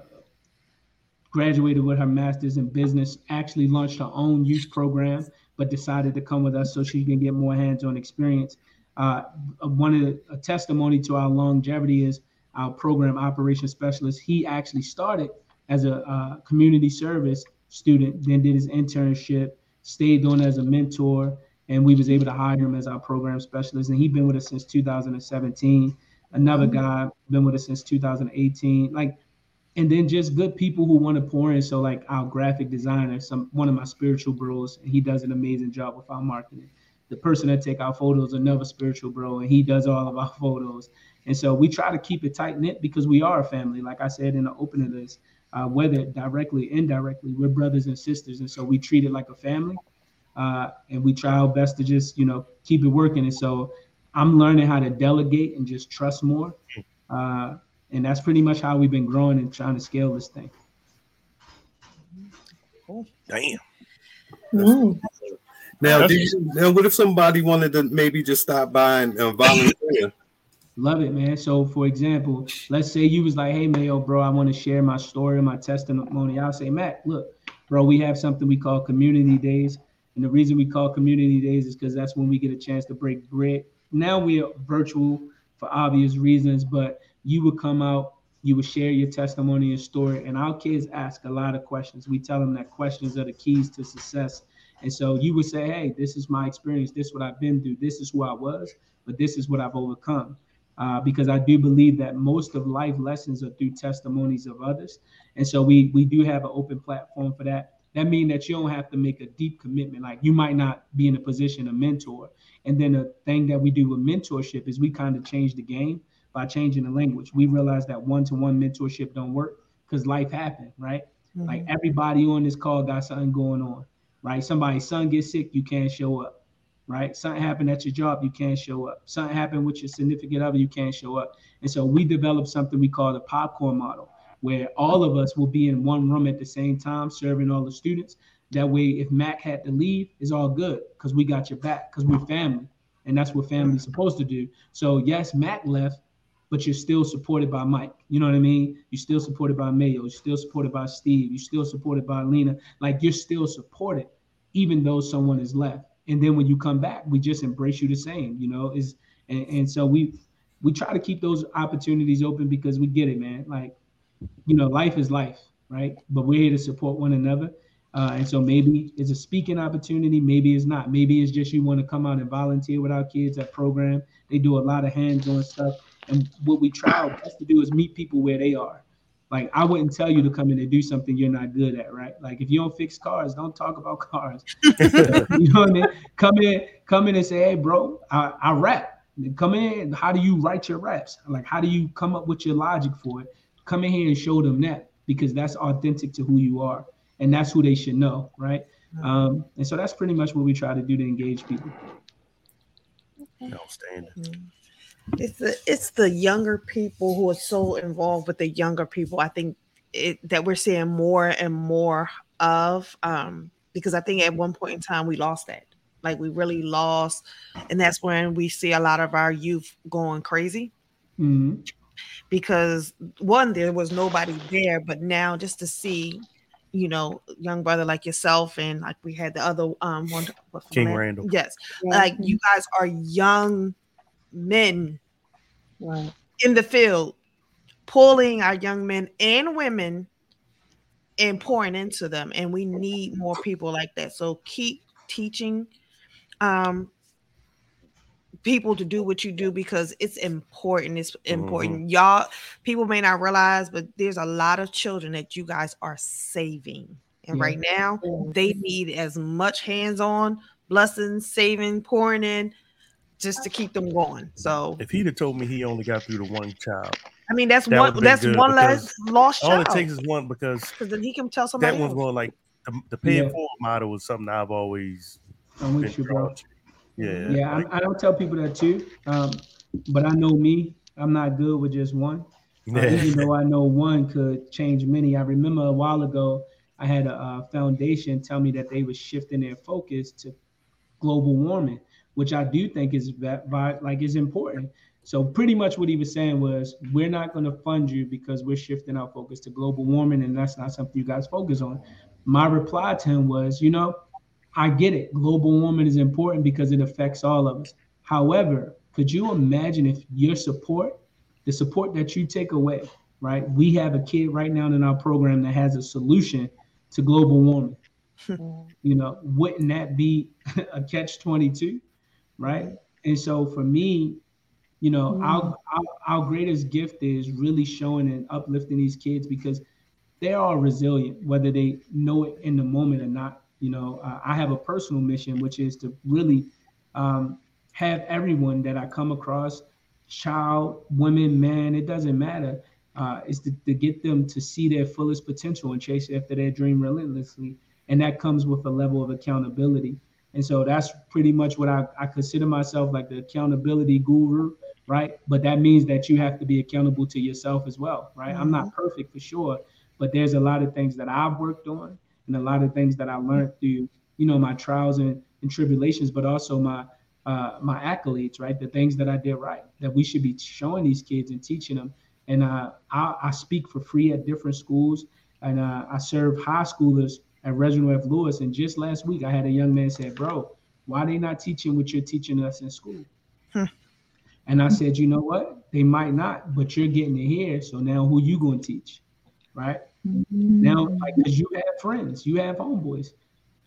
graduated with her master's in business, actually launched her own youth program, but decided to come with us so she can get more hands-on experience. Uh, one of the a testimony to our longevity is our program operations specialist. He actually started as a uh, community service student, then did his internship, stayed on as a mentor, and we was able to hire him as our program specialist. And he's been with us since two thousand seventeen. Another guy been with us since two thousand eighteen. Like, and then just good people who want to pour in. So like our graphic designer, some one of my spiritual bros, and he does an amazing job with our marketing. The person that take our photos, another spiritual bro, and he does all of our photos. And so we try to keep it tight knit because we are a family. Like I said in the opening of this, uh, whether directly or indirectly, we're brothers and sisters. And so we treat it like a family, uh, and we try our best to just, you know, keep it working. And so I'm learning how to delegate and just trust more. Uh, and that's pretty much how we've been growing and trying to scale this thing. Cool. Damn. Wow. Now, do you, now, what if somebody wanted to maybe just stop by and uh, volunteer? Love it, man. So, for example, let's say you was like, hey, Mayo, bro, I want to share my story, my testimony. I'll say, Matt, look, bro, we have something we call community days. And the reason we call community days is because that's when we get a chance to break bread. Now we are virtual for obvious reasons, but you would come out, you would share your testimony and story. And our kids ask a lot of questions. We tell them that questions are the keys to success. And so you would say, hey, this is my experience. This is what I've been through. This is who I was, but this is what I've overcome. Uh, because I do believe that most of life lessons are through testimonies of others. And so we we do have an open platform for that. That means that you don't have to make a deep commitment. Like you might not be in a position to mentor. And then a thing that we do with mentorship is we kind of change the game by changing the language. We realize that one-to-one mentorship don't work because life happened, right? Mm-hmm. Like everybody on this call got something going on. Right? Somebody's son gets sick, you can't show up. right? Something happened at your job, you can't show up. Something happened with your significant other, you can't show up. And so we developed something we call the popcorn model, where all of us will be in one room at the same time serving all the students. That way, if Mac had to leave, it's all good because we got your back, because we're family. And that's what family's supposed to do. So yes, Mac left, but you're still supported by Mike. You know what I mean? You're still supported by Mayo. You're still supported by Steve. You're still supported by Lena. Like, you're still supported, even though someone is left. And then when you come back, we just embrace you the same, you know, is and, and so we we try to keep those opportunities open because we get it, man. Like, you know, life is life, right? But we're here to support one another. Uh, and so maybe it's a speaking opportunity, maybe it's not. Maybe it's just you want to come out and volunteer with our kids at program. They do a lot of hands-on stuff. And what we try our best to do is meet people where they are. Like, I wouldn't tell you to come in and do something you're not good at, right? Like, if you don't fix cars, don't talk about cars. You know what I mean? Come in, come in and say, hey, bro, I, I rap. Come in. How do you write your raps? Like, how do you come up with your logic for it? Come in here and show them that, because that's authentic to who you are. And that's who they should know, right? Um, and so that's pretty much what we try to do to engage people. Outstanding. It's the, it's the younger people who are so involved with the younger people, I think, it, that we're seeing more and more of, um, because I think at one point in time we lost that. Like, we really lost, and that's when we see a lot of our youth going crazy. Mm-hmm. Because, one, there was nobody there, but now just to see, you know, young brother like yourself, and like we had the other um one, King that? Randall. Yes, yeah. Like, you guys are young men, right, in the field, pulling our young men and women and pouring into them, and we need more people like that. So keep teaching um people to do what you do, because it's important. It's important. Mm-hmm. Y'all, people may not realize, but there's a lot of children that you guys are saving. And yeah. Right now, they need as much hands-on, blessing, saving, pouring in, just to keep them going. So if he'd have told me he only got through to one child, I mean, that's that one, that's one less lost child. All it takes is one, because then he can tell somebody that one's going, like, the, the pay it yeah. forward model is something I've always I'm been drawn to. Yeah, yeah. I, I don't tell people that too, um, but I know me. I'm not good with just one. Yeah. Even though I know one could change many. I remember a while ago, I had a, a foundation tell me that they were shifting their focus to global warming, which I do think is like is important. So pretty much what he was saying was, we're not going to fund you because we're shifting our focus to global warming, and that's not something you guys focus on. My reply to him was, you know, I get it. Global warming is important because it affects all of us. However, could you imagine if your support, the support that you take away, right? We have a kid right now in our program that has a solution to global warming. You know, wouldn't that be a catch twenty-two, right? And so for me, you know, mm. our, our, our greatest gift is really showing and uplifting these kids, because they are resilient, whether they know it in the moment or not. You know, uh, I have a personal mission, which is to really um, have everyone that I come across, child, women, man, it doesn't matter, uh, is to, to get them to see their fullest potential and chase after their dream relentlessly. And that comes with a level of accountability. And so that's pretty much what I, I consider myself, like the accountability guru, right? But that means that you have to be accountable to yourself as well, right? Mm-hmm. I'm not perfect for sure, but there's a lot of things that I've worked on, and a lot of things that I learned through, you know, my trials and, and tribulations, but also my uh, my accolades, right? The things that I did right, that we should be showing these kids and teaching them. And uh, I, I speak for free at different schools, and uh, I serve high schoolers at Reginald F. Lewis. And just last week, I had a young man say, bro, why are they not teaching what you're teaching us in school? Huh. And I said, you know what? They might not, but you're getting it here. So now who you going to teach, right? Now, like, because you have friends, you have homeboys,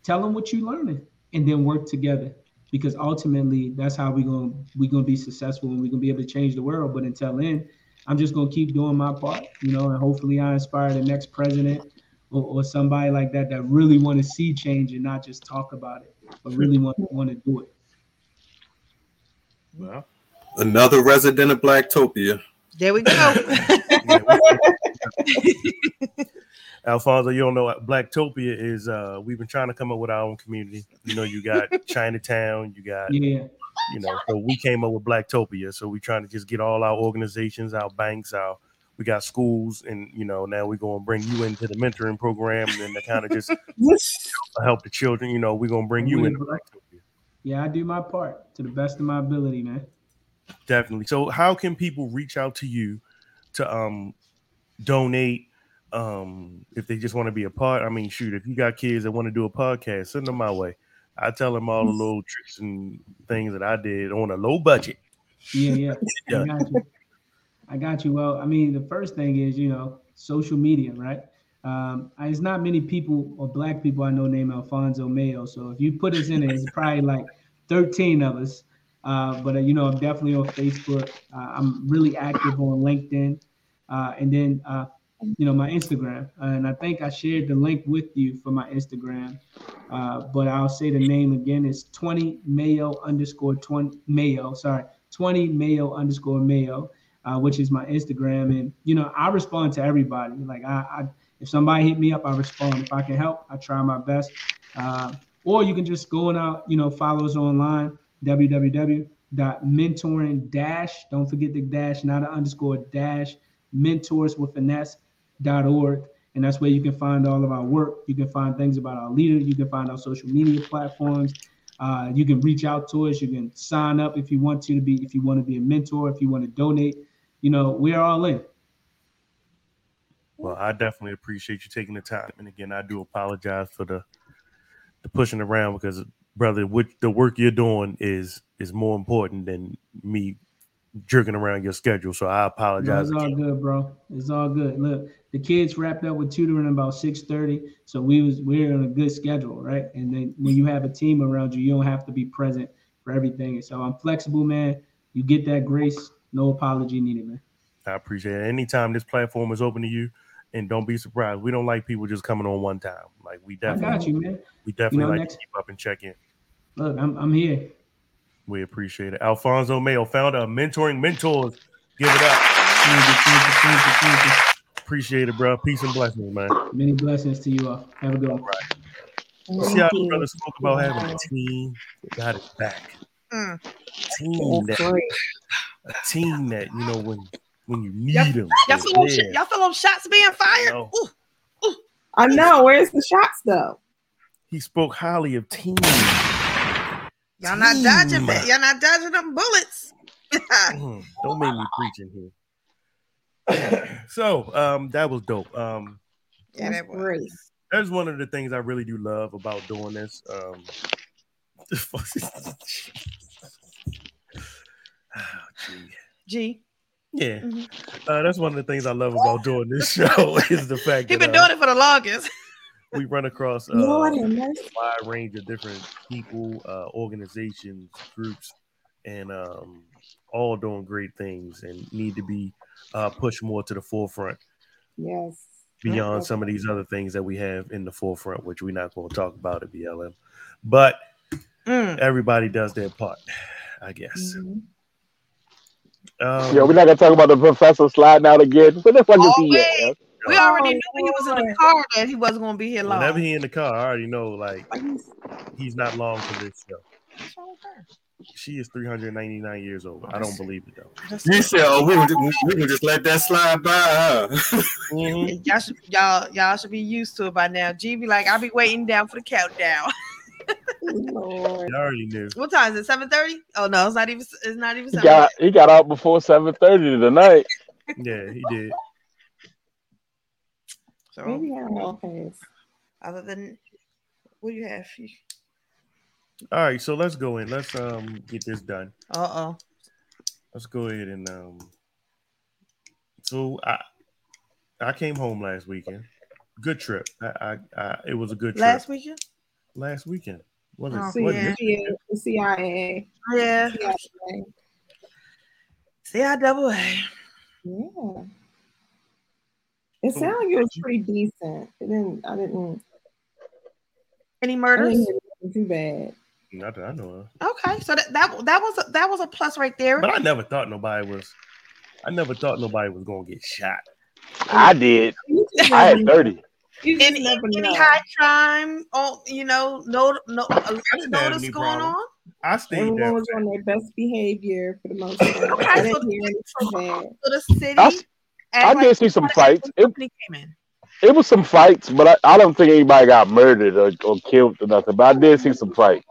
tell them what you're learning, and then work together, because ultimately that's how we're gonna we're gonna be successful, and we're gonna be able to change the world. But until then, I'm just gonna keep doing my part, you know, and hopefully I inspire the next president or, or somebody like that that really want to see change and not just talk about it, but really want want to do it. Well, another resident of Blacktopia. There we go. Alfonso, you don't know what Blacktopia is. Uh, we've been trying to come up with our own community. You know, you got Chinatown, you got, yeah. you know, so we came up with Blacktopia. So we're trying to just get all our organizations, our banks, our, we got schools, and, you know, now we're going to bring you into the mentoring program and to kind of just help the children. You know, we're going to bring you into Blacktopia. Yeah, I do my part to the best of my ability, man. Definitely. So how can people reach out to you to um, donate um, if they just want to be a part? I mean, shoot, if you got kids that want to do a podcast, send them my way. I tell them all the little tricks and things that I did on a low budget. Yeah, yeah. yeah. I got you. I got you. Well, I mean, the first thing is, you know, social media, right? Um, there's not many people or Black people I know named Alfonso Mayo. So if you put us in it, it's probably like thirteen of us. Uh, but, uh, you know, I'm definitely on Facebook. Uh, I'm really active on LinkedIn. Uh, and then, uh, you know, my Instagram. Uh, and I think I shared the link with you for my Instagram. Uh, but I'll say the name again. It's twenty Mayo underscore twenty Mayo. Sorry, twenty Mayo underscore Mayo, uh, which is my Instagram. And, you know, I respond to everybody. Like, I, I if somebody hit me up, I respond. If I can help, I try my best. Uh, or you can just go and out, you know, follow us online. www.mentoring dash, don't forget the dash, not an underscore dash, mentors with an s dot org. And that's where you can find all of our work. You can find things about our leaders. You can find our social media platforms. Uh, you can reach out to us. You can sign up if you want to, to be, if you want to be a mentor, if you want to donate, you know, we're all in. Well, I definitely appreciate you taking the time. And again, I do apologize for the, the pushing around because brother, what the work you're doing is is more important than me jerking around your schedule. So I apologize. No, it's all good, bro. It's all good. Look, the kids wrapped up with tutoring about six thirty. So we was we're on a good schedule, right? And then when you have a team around you, you don't have to be present for everything. And so I'm flexible, man. You get that grace, no apology needed, man. I appreciate it. Anytime this platform is open to you. And don't be surprised. We don't like people just coming on one time. Like we definitely, I got you, man. We definitely you know, like next, to keep up and check in. Look, I'm I'm here. We appreciate it. Alfonso Mayo, founder of Mentoring Mentors. Give it up. Thank you, thank you, thank you, thank you. Appreciate it, bro. Peace and blessings, man. Many blessings to you all. Have a good one. Right. See how the brother spoke about wow. having a team. Got it back. Mm. Team that, a team that you know when. When you need y'all, them. Y'all feel, them sh- y'all feel them shots being fired? No. Ooh, ooh. I know. Where's the shots, though? He spoke highly of team. Y'all team. not dodging that. Y'all not dodging them bullets. mm, don't make me preach in here. so, um, that was dope. Um, yeah, that was great. That's one of the things I really do love about doing this. Um, oh, gee. Gee. Yeah, mm-hmm. uh, that's one of the things I love about doing this show is the fact He's that he's been doing uh, it for the longest. we run across uh, a wide range of different people, uh, organizations, groups, and um, all doing great things and need to be uh, pushed more to the forefront. Yes. Beyond some of these other things that we have in the forefront, which we're not going to talk about at B L M. But mm. everybody does their part, I guess. Mm-hmm. Um, yeah, we're not gonna talk about the professor sliding out again. But that's oh, yeah. We already knew when he was in the car that he wasn't gonna be here long. Whenever he in the car, I already know like he's not long for this show. She is three hundred ninety-nine years old. I don't believe it though. You said, "Oh, we can we, we just let that slide by." Huh? Mm-hmm. Y'all should y'all y'all should be used to it by now. G be like, "I'll be waiting down for the countdown." Lord. I already knew. What time is it? Seven thirty? Oh no, it's not even. It's not even. He got, he got out before seven thirty tonight. yeah, he did. So maybe I don't know. Other than what do you have? All right, so let's go in. Let's um get this done. Uh oh. Let's go ahead and um. So I, I came home last weekend. Good trip. I, I, I it was a good trip. Last weekend. Last weekend. What is, oh, what yeah. is the C I A A. Yeah. C I A A. Yeah. It so, sounded like it was pretty decent. It didn't I didn't any murders? I didn't it too bad. Not that I know of. Okay. So that, that that was a that was a plus right there. But I never thought nobody was I never thought nobody was gonna get shot. I did. I had thirty. You just any, any high crime, oh, you know, no, no, a lot of notice going problem. on. I stayed Everyone there. was on their best behavior for the most part. Okay, I so, so the city. I, I like, did see some fights. It, it was some fights, but I, I don't think anybody got murdered or, or killed or nothing. But I did see some fights.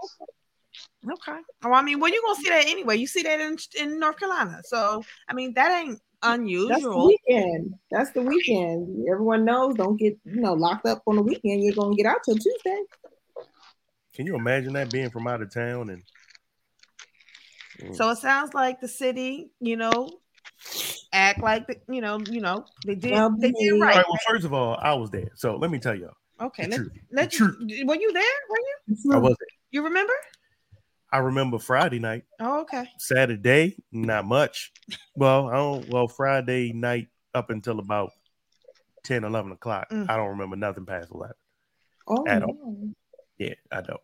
Okay. Well, I mean, well, you're going to see that anyway. You see that in, in North Carolina. So, I mean, that ain't unusual. That's the weekend. That's the weekend. Everyone knows don't get, you know, locked up on the weekend. You're going to get out till Tuesday. Can you imagine that, being from out of town? And mm. So it sounds like the city, you know, act like, the, you know, you know, they did, well, they did right. right. Well, first of all, I was there. So let me tell y'all. Okay. Let, let you, were you there? Were you? I was there. You remember? I remember Friday night. Oh, okay. Saturday, not much. Well, I don't. Well, Friday night up until about ten, eleven o'clock. Mm. I don't remember nothing past eleven. Oh, at all. Man. Yeah, I don't.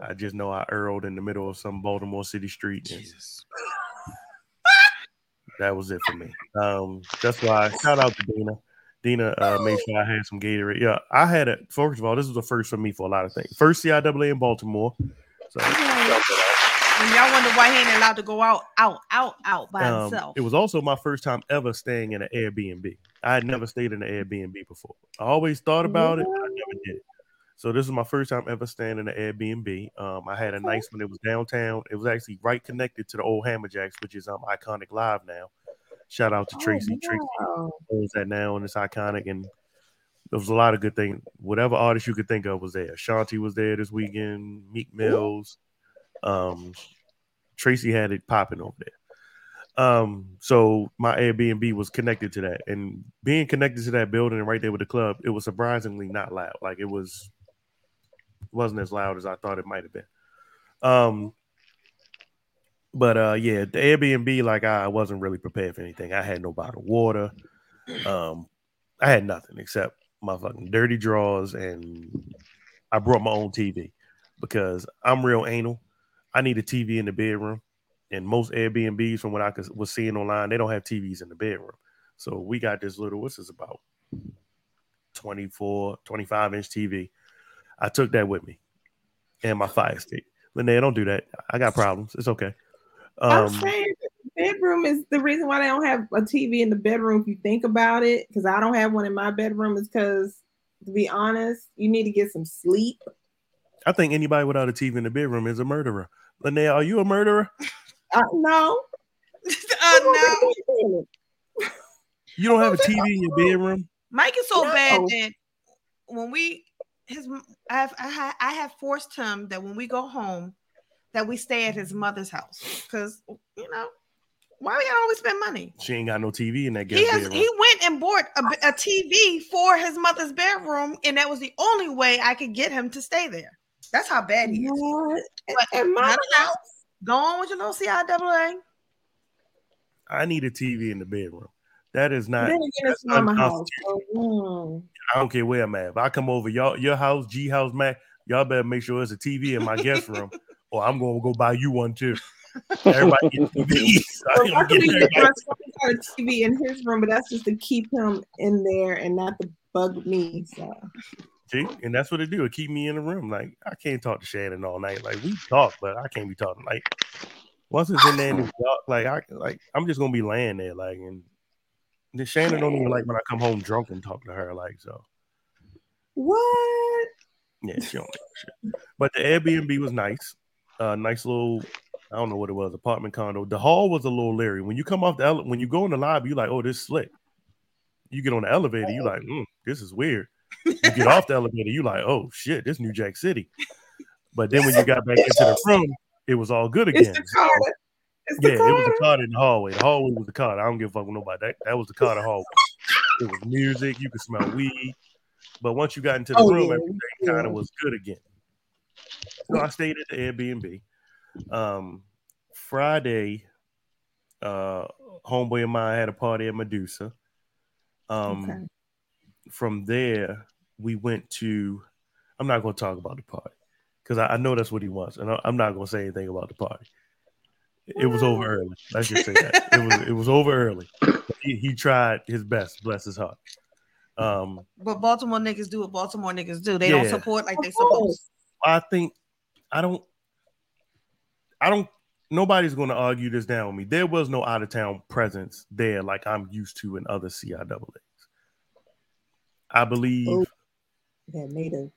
I just know I earled in the middle of some Baltimore City street. Jesus. That was it for me. Um, that's why. Shout out to Dina. Dina uh, made sure I had some Gatorade. Yeah, I had it. First of all, this was the first for me for a lot of things. First C I A A in Baltimore. So, and y'all wonder why he ain't allowed to go out, out, out, out by um, himself. It was also my first time ever staying in an Airbnb. I had never stayed in an Airbnb before. I always thought about it, but I never did it. So this is my first time ever staying in an Airbnb. Um, I had a nice one. It was downtown. It was actually right connected to the old Hammerjacks, which is um Iconic Live now. Shout out to Tracy. Oh, wow. Tracy owns that now, and it's Iconic. And there was a lot of good things. Whatever artist you could think of was there. Ashanti was there this weekend. Meek Mills. Um, Tracy had it popping over there. Um, so my Airbnb was connected to that. And being connected to that building and right there with the club, it was surprisingly not loud. Like, it was, wasn't as loud as I thought it might have been. Um, but, uh, yeah, the Airbnb, like, I wasn't really prepared for anything. I had no bottled water. Um, I had nothing except my fucking dirty drawers, and I brought my own T V because I'm real anal. I need a T V in the bedroom, and most Airbnbs, from what I was seeing online, they don't have T Vs in the bedroom. So we got this little, what's this about, twenty-four, twenty-five inch T V. I took that with me and my Fire Stick. Linnea, don't do that. I got problems. It's okay. Um, I'm saying the bedroom is the reason why they don't have a T V in the bedroom. If you think about it, because I don't have one in my bedroom, is because, to be honest, you need to get some sleep. I think anybody without a T V in the bedroom is a murderer. Linnea, are you a murderer? Uh, no. uh, no. You don't have a T V in your bedroom? Mike is so no. bad that when we, his, I have, I have, I have forced him that when we go home, that we stay at his mother's house, because, you know, why we gotta always spend money? She ain't got no T V in that guest he has, bedroom. He went and bought a, a T V for his mother's bedroom, and that was the only way I could get him to stay there. That's how bad he is. What? But at my house, house, go on with your little C I A A. I need a T V in the bedroom. That is not. That's not my house. Oh, yeah. I don't care where I'm at. If I come over y'all, your house, G house, Mac, y'all better make sure there's a T V in my guest room. Oh, I'm gonna go buy you one too. Everybody gets T Vs. Well, I get everybody. Got a T V in his room, but that's just to keep him in there and not to bug me. So, see, and that's what it do. It keep me in the room. Like, I can't talk to Shannon all night. Like, we talk, but I can't be talking. Like, once it's in there, and it's dark, like I like I'm just gonna be laying there. Like, and then Shannon don't even like when I come home drunk and talk to her. Like, so what? Yeah, she don't like shit. But the Airbnb was nice. A uh, nice little, I don't know what it was, apartment condo. The hall was a little leery. When you come off the ele- when you go in the lobby, you like, oh, this slick. You get on the elevator, you like, mm, this is weird. You get off the elevator, you like, oh shit, this New Jack City. But then when you got back into the room, it was all good again. It's the Carter. So, it's the yeah, Carter. It was the Carter in the hallway. The hallway was the Carter. I don't give a fuck with nobody. That that was the Carter hallway. It was music. You could smell weed. But once you got into the oh, room, yeah. everything yeah. kind of was good again. So I stayed at the Airbnb. Um, Friday, uh, homeboy of mine had a party at Medusa. Um, okay. From there, we went to, I'm not going to talk about the party because I, I know that's what he wants. And I, I'm not going to say anything about the party. It was over early. Let's just say that. it was it was over early. He, he tried his best, bless his heart. Um, but Baltimore niggas do what Baltimore niggas do. They yeah. don't support like they supposed to. I think I don't I don't nobody's gonna argue this down with me. There was no out of town presence there like I'm used to in other C I A As. I believe Ooh, that made us.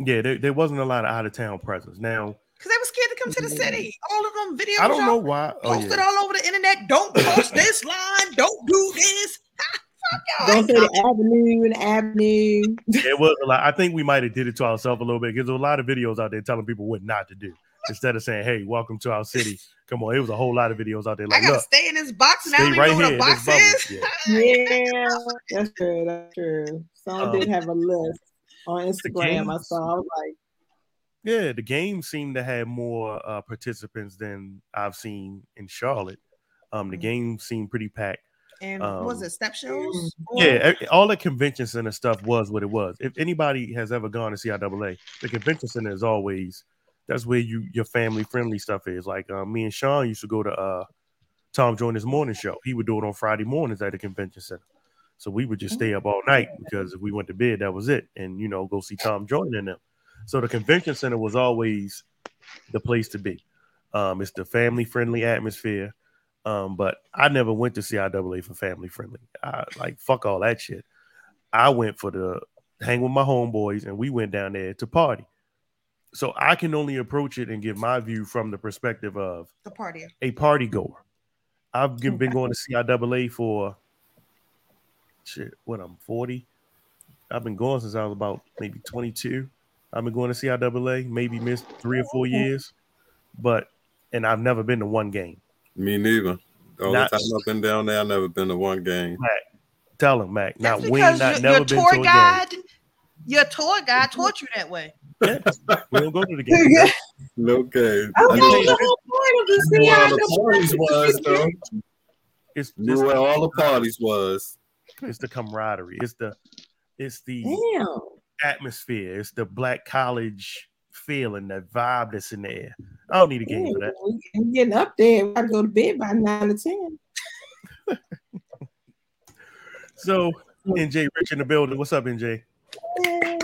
Yeah, there, there wasn't a lot of out of town presence now. Because they were scared to come to the city. All of them videos. I don't know why. Oh, posted yeah. all over the internet. Don't post this line. Don't do this. Fuck y'all. Don't say the avenue and avenue. It was a lot. I think we might have did it to ourselves a little bit because there were a lot of videos out there telling people what not to do. Instead of saying, hey, welcome to our city. Come on. It was a whole lot of videos out there. Like, I got to stay in this box and I don't right know what a box is. Yeah. yeah. That's true. That's true. Some um, did have a list. On Instagram, I saw. I was like, yeah, the game seemed to have more uh, participants than I've seen in Charlotte. Um, the mm-hmm. game seemed pretty packed. And um, was it step shows? Yeah, all the convention center stuff was what it was. If anybody has ever gone to C I A A, the convention center is always that's where you your family friendly stuff is. Like uh, me and Sean used to go to uh, Tom Joyner's morning show. He would do it on Friday mornings at the convention center. So we would just stay up all night because if we went to bed, that was it. And, you know, go see Tom Joyner and them. So the convention center was always the place to be. Um, it's the family-friendly atmosphere. Um, but I never went to C I A A for family-friendly. I, like, fuck all that shit. I went for the hang with my homeboys, and we went down there to party. So I can only approach it and give my view from the perspective of the party. A party-goer. I've been going to C I A A for... Shit, what, I'm forty? I've been going since I was about maybe twenty-two. I've been going to C I A A, maybe missed three or four years. But, and I've never been to one game. Me neither. All not, the time I've been down there, I've never been to one game. Mac, tell him, Mac. That's not when, not never your been tour to a guide, game. Your tour guide taught you that way. Yeah, we don't go to the game. No game. I don't know the whole point of the C I A A was, though. It's just where all the parties was. It's the camaraderie. It's the it's the Damn. atmosphere. It's the black college feeling, that vibe that's in the air. I don't need a game Damn. for that. I'm getting up there. I go to bed by nine or ten. So N J Rich in the building. What's up, N J? Hey.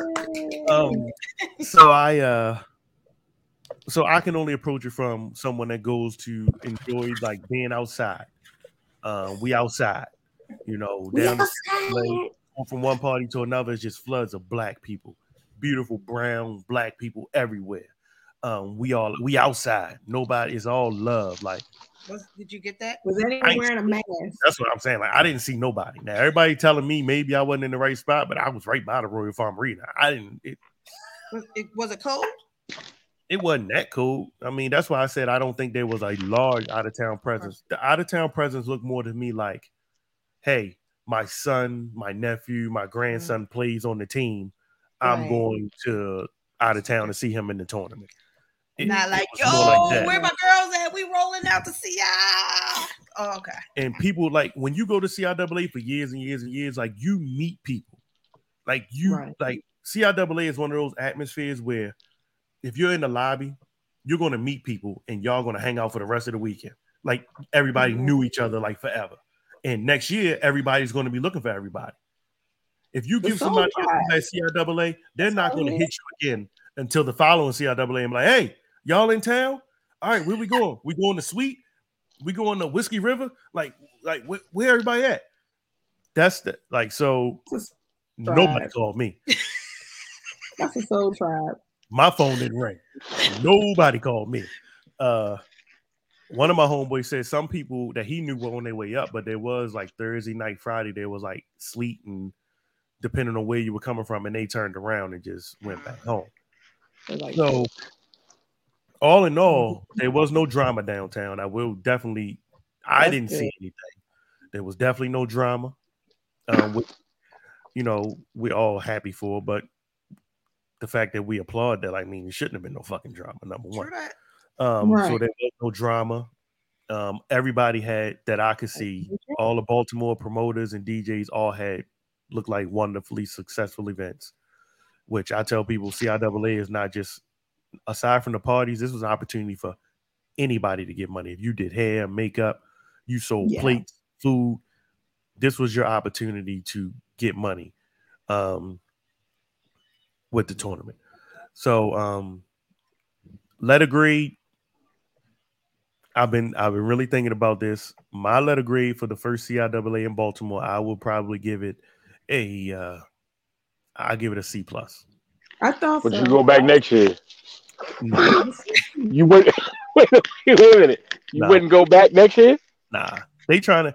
Um, so I uh, so I can only approach it from someone that goes to enjoy like being outside. Uh, we outside. You know, down yes. the lane, from one party to another, it's just floods of black people, beautiful brown black people everywhere. Um, we all we outside. Nobody is all love. Like, what, did you get that? Was anyone wearing a mask? That's what I'm saying. Like, I didn't see nobody. Now, everybody telling me maybe I wasn't in the right spot, but I was right by the Royal Farm Arena. I didn't. It was, it, was it cold? It wasn't that cold. I mean, that's why I said I don't think there was a large out of town presence. The out of town presence looked more to me like, hey, my son, my nephew, my grandson mm-hmm. plays on the team. I'm right. going to out of town to see him in the tournament. It, Not like, yo, like where my girls at? We rolling out to C I A A. Oh, okay. And people, like, when you go to C I A A for years and years and years, like, you meet people. Like, you, right. like, C I A A is one of those atmospheres where if you're in the lobby, you're going to meet people and y'all going to hang out for the rest of the weekend. Like, everybody mm-hmm. knew each other, like, forever. And next year, everybody's going to be looking for everybody. If you give it's somebody at C I A A, they're it's not going to hit you again until the following C I A A. I'm like, hey, y'all in town? All right, where we going? We going to Sweet? We going to Whiskey River? Like, like where, where everybody at? That's the, like, so nobody called me. That's a soul tribe. My phone didn't ring. Nobody called me. Uh, One of my homeboys said some people that he knew were on their way up, but there was like Thursday night, Friday, there was like sleet and depending on where you were coming from, and they turned around and just went back home. Like, so all in all, there was no drama downtown. I will definitely, I didn't good. see anything. There was definitely no drama, um, which, you know, we're all happy for, but the fact that we applaud that, I mean, it shouldn't have been no fucking drama, number one. Sure that- Um, right. So there was no drama. Um, everybody had that I could see. All the Baltimore promoters and D Js all had looked like wonderfully successful events, which I tell people C I A A is not just aside from the parties. This was an opportunity for anybody to get money. If you did hair, makeup, you sold yeah. plates, food, this was your opportunity to get money um, with the tournament. So um, letter grade, I've been I've been really thinking about this. My letter grade for the first C I A A in Baltimore, I will probably give it a uh, I'll give it a C plus. I thought. But so. You go back next year. No. You wouldn't wait a minute. You nah. wouldn't go back next year? Nah. They trying to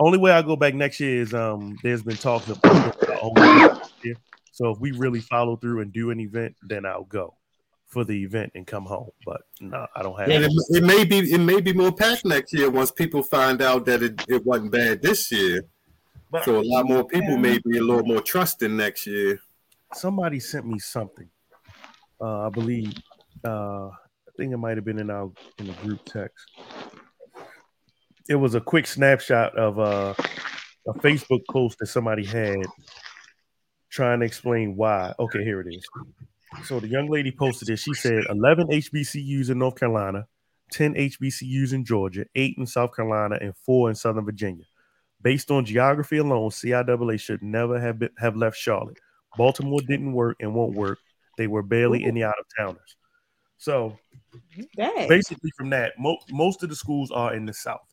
only way I go back next year is um there's been talk about next year. So if we really follow through and do an event, then I'll go for the event and come home. But no, I don't have it. It, it may be it may be more packed next year once people find out that it, it wasn't bad this year. But so a lot more people may be a little more trusting next year. Somebody sent me something. Uh, I believe uh, I think it might have been in our in the group text. It was a quick snapshot of uh, a Facebook post that somebody had trying to explain why. Okay, here it is. So the young lady posted this. She said eleven H B C Us in North Carolina, ten H B C Us in Georgia, eight in South Carolina, and four in Southern Virginia. Based on geography alone, C I A A should never have been, have left Charlotte. Baltimore didn't work and won't work. They were barely any out-of-towners. So Dang. basically from that, mo- most of the schools are in the South.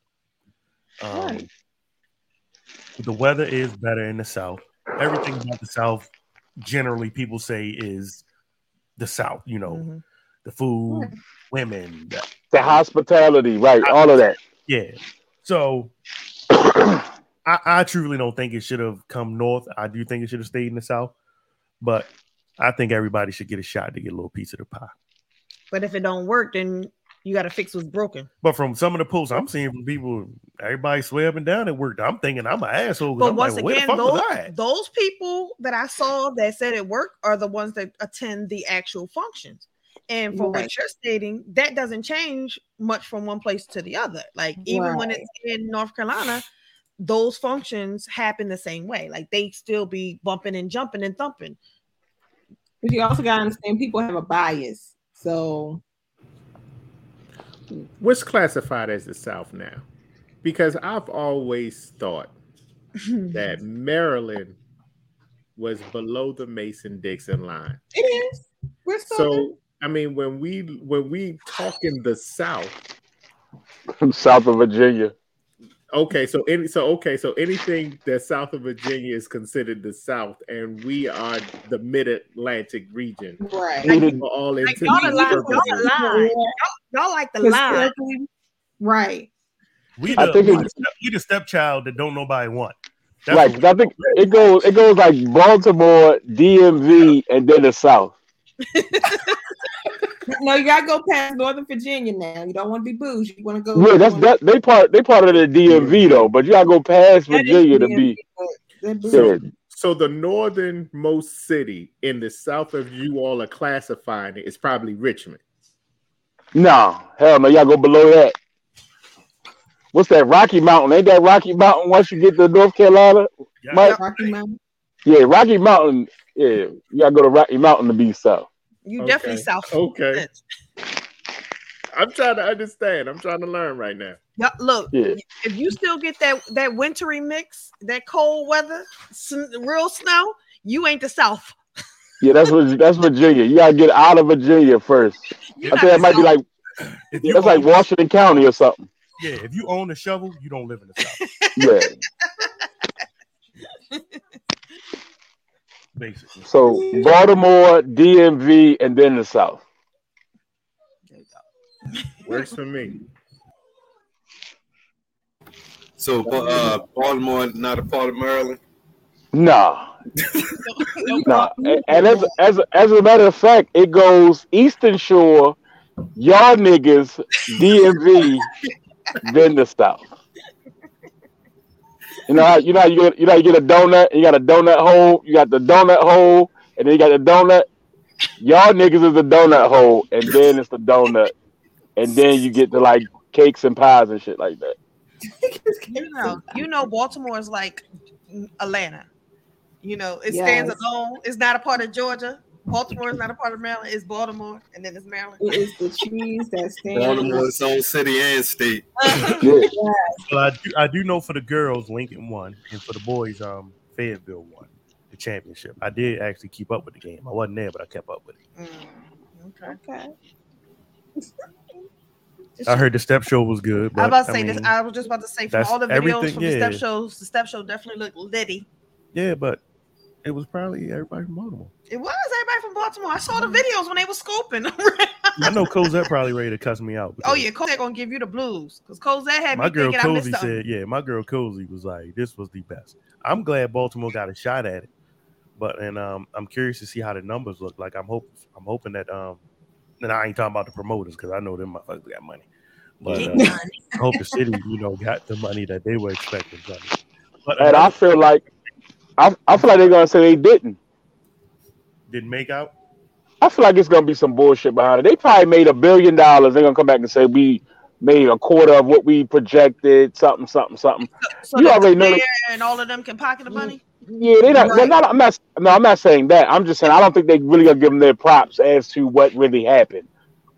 Um, right. The weather is better in the South. Everything about the South, generally people say, is the South. You know, mm-hmm. the food, yeah. women. The, the hospitality, right, I, all of that. Yeah. So I, I truly don't think it should have come north. I do think it should have stayed in the South. But I think everybody should get a shot to get a little piece of the pie. But if it don't work, then you got to fix what's broken. But from some of the posts I'm seeing from people, everybody swear up and down it worked. I'm thinking I'm an asshole. But I'm once like, again, those, those people that I saw that said it worked are the ones that attend the actual functions. And from right. what you're stating, that doesn't change much from one place to the other. Like even right. when it's in North Carolina, those functions happen the same way. Like they still be bumping and jumping and thumping. But you also gotta understand people have a bias. So what's classified as the South now? Because I've always thought that Maryland was below the Mason-Dixon line. It is. We're so so I mean when we when we talk in the South. From south of Virginia. Okay, so any so okay, so anything that's south of Virginia is considered the South, and we are the Mid-Atlantic region. Right. Like, all like y'all, the line, y'all, line. Y'all, y'all like the line. Right. We the, I think we, it, we the stepchild that don't nobody want. That's like I think it goes it goes like Baltimore, D M V, and then the South. No, you gotta go past Northern Virginia now. You don't want to be bougie. You want to go. Yeah, that's that. They part. They part of the D M V though, but you gotta go past Virginia to be. So, so the northernmost city in the South of you all are classifying it is probably Richmond. No, hell no, y'all go below that. What's that Rocky Mountain? Ain't that Rocky Mountain? Once you get to North Carolina, yeah, Mike? Rocky Mountain. Yeah, Rocky Mountain. Yeah, y'all go to Rocky Mountain to be South. You okay. definitely South. Okay. I'm trying to understand. I'm trying to learn right now. Now look, yeah. if you still get that, that wintry mix, that cold weather, some real snow, you ain't the South. Yeah, that's what that's Virginia. You gotta get out of Virginia first. You're I think that might South. Be like yeah, that's like Washington it. County or something. Yeah, if you own a shovel, you don't live in the South. Yeah. Basically. So Baltimore, D M V, and then the South. There you go. Works for me. So uh, Baltimore not a part of Maryland? No. no. no. And, and as, as as a matter of fact, it goes Eastern Shore, y'all niggas, D M V, then the South. You know how you know how you get you know how you get a donut, you got a donut hole, you got the donut hole, and then you got the donut. Y'all niggas is the donut hole, and then it's the donut, and then you get to like cakes and pies and shit like that. You know, you know, Baltimore is like Atlanta. You know, it yes. stands alone. It's not a part of Georgia, Baltimore is not a part of Maryland. It's Baltimore, and then it's Maryland. It is the trees that stand. Baltimore is own city and state. Yeah. Well, I do, I do know for the girls, Lincoln won, and for the boys, um, Fayetteville won the championship. I did actually keep up with the game. I wasn't there, but I kept up with it. Mm, okay. Okay. I heard the step show was good. But, I was about to say I mean, this. I was just about to say from all the videos from yeah. the step shows, the step show definitely looked litty. Yeah, but it was probably everybody from Baltimore. It was everybody from Baltimore. I saw the videos when they were scoping. I know Cozette probably ready to cuss me out. Oh yeah, Cozette gonna give you the blues because Cozette had my me girl thinking I missed said, yeah, my girl Cozy was like, this was the best. I'm glad Baltimore got a shot at it, but and um, I'm curious to see how the numbers look. Like I'm hope I'm hoping that um. And I ain't talking about the promoters because I know them motherfuckers got money. But uh, I hope the city, you know, got the money that they were expecting. But, uh, and I feel like I, I feel like they're gonna say they didn't. Didn't make out? I feel like it's gonna be some bullshit behind it. They probably made a billion dollars. They're gonna come back and say we made a quarter of what we projected, something, something, something. So, so you already know them. And all of them can pocket the money? Yeah, they not. Right. Well, not, I'm not. No, I'm not saying that. I'm just saying I don't think they really gonna give them their props as to what really happened.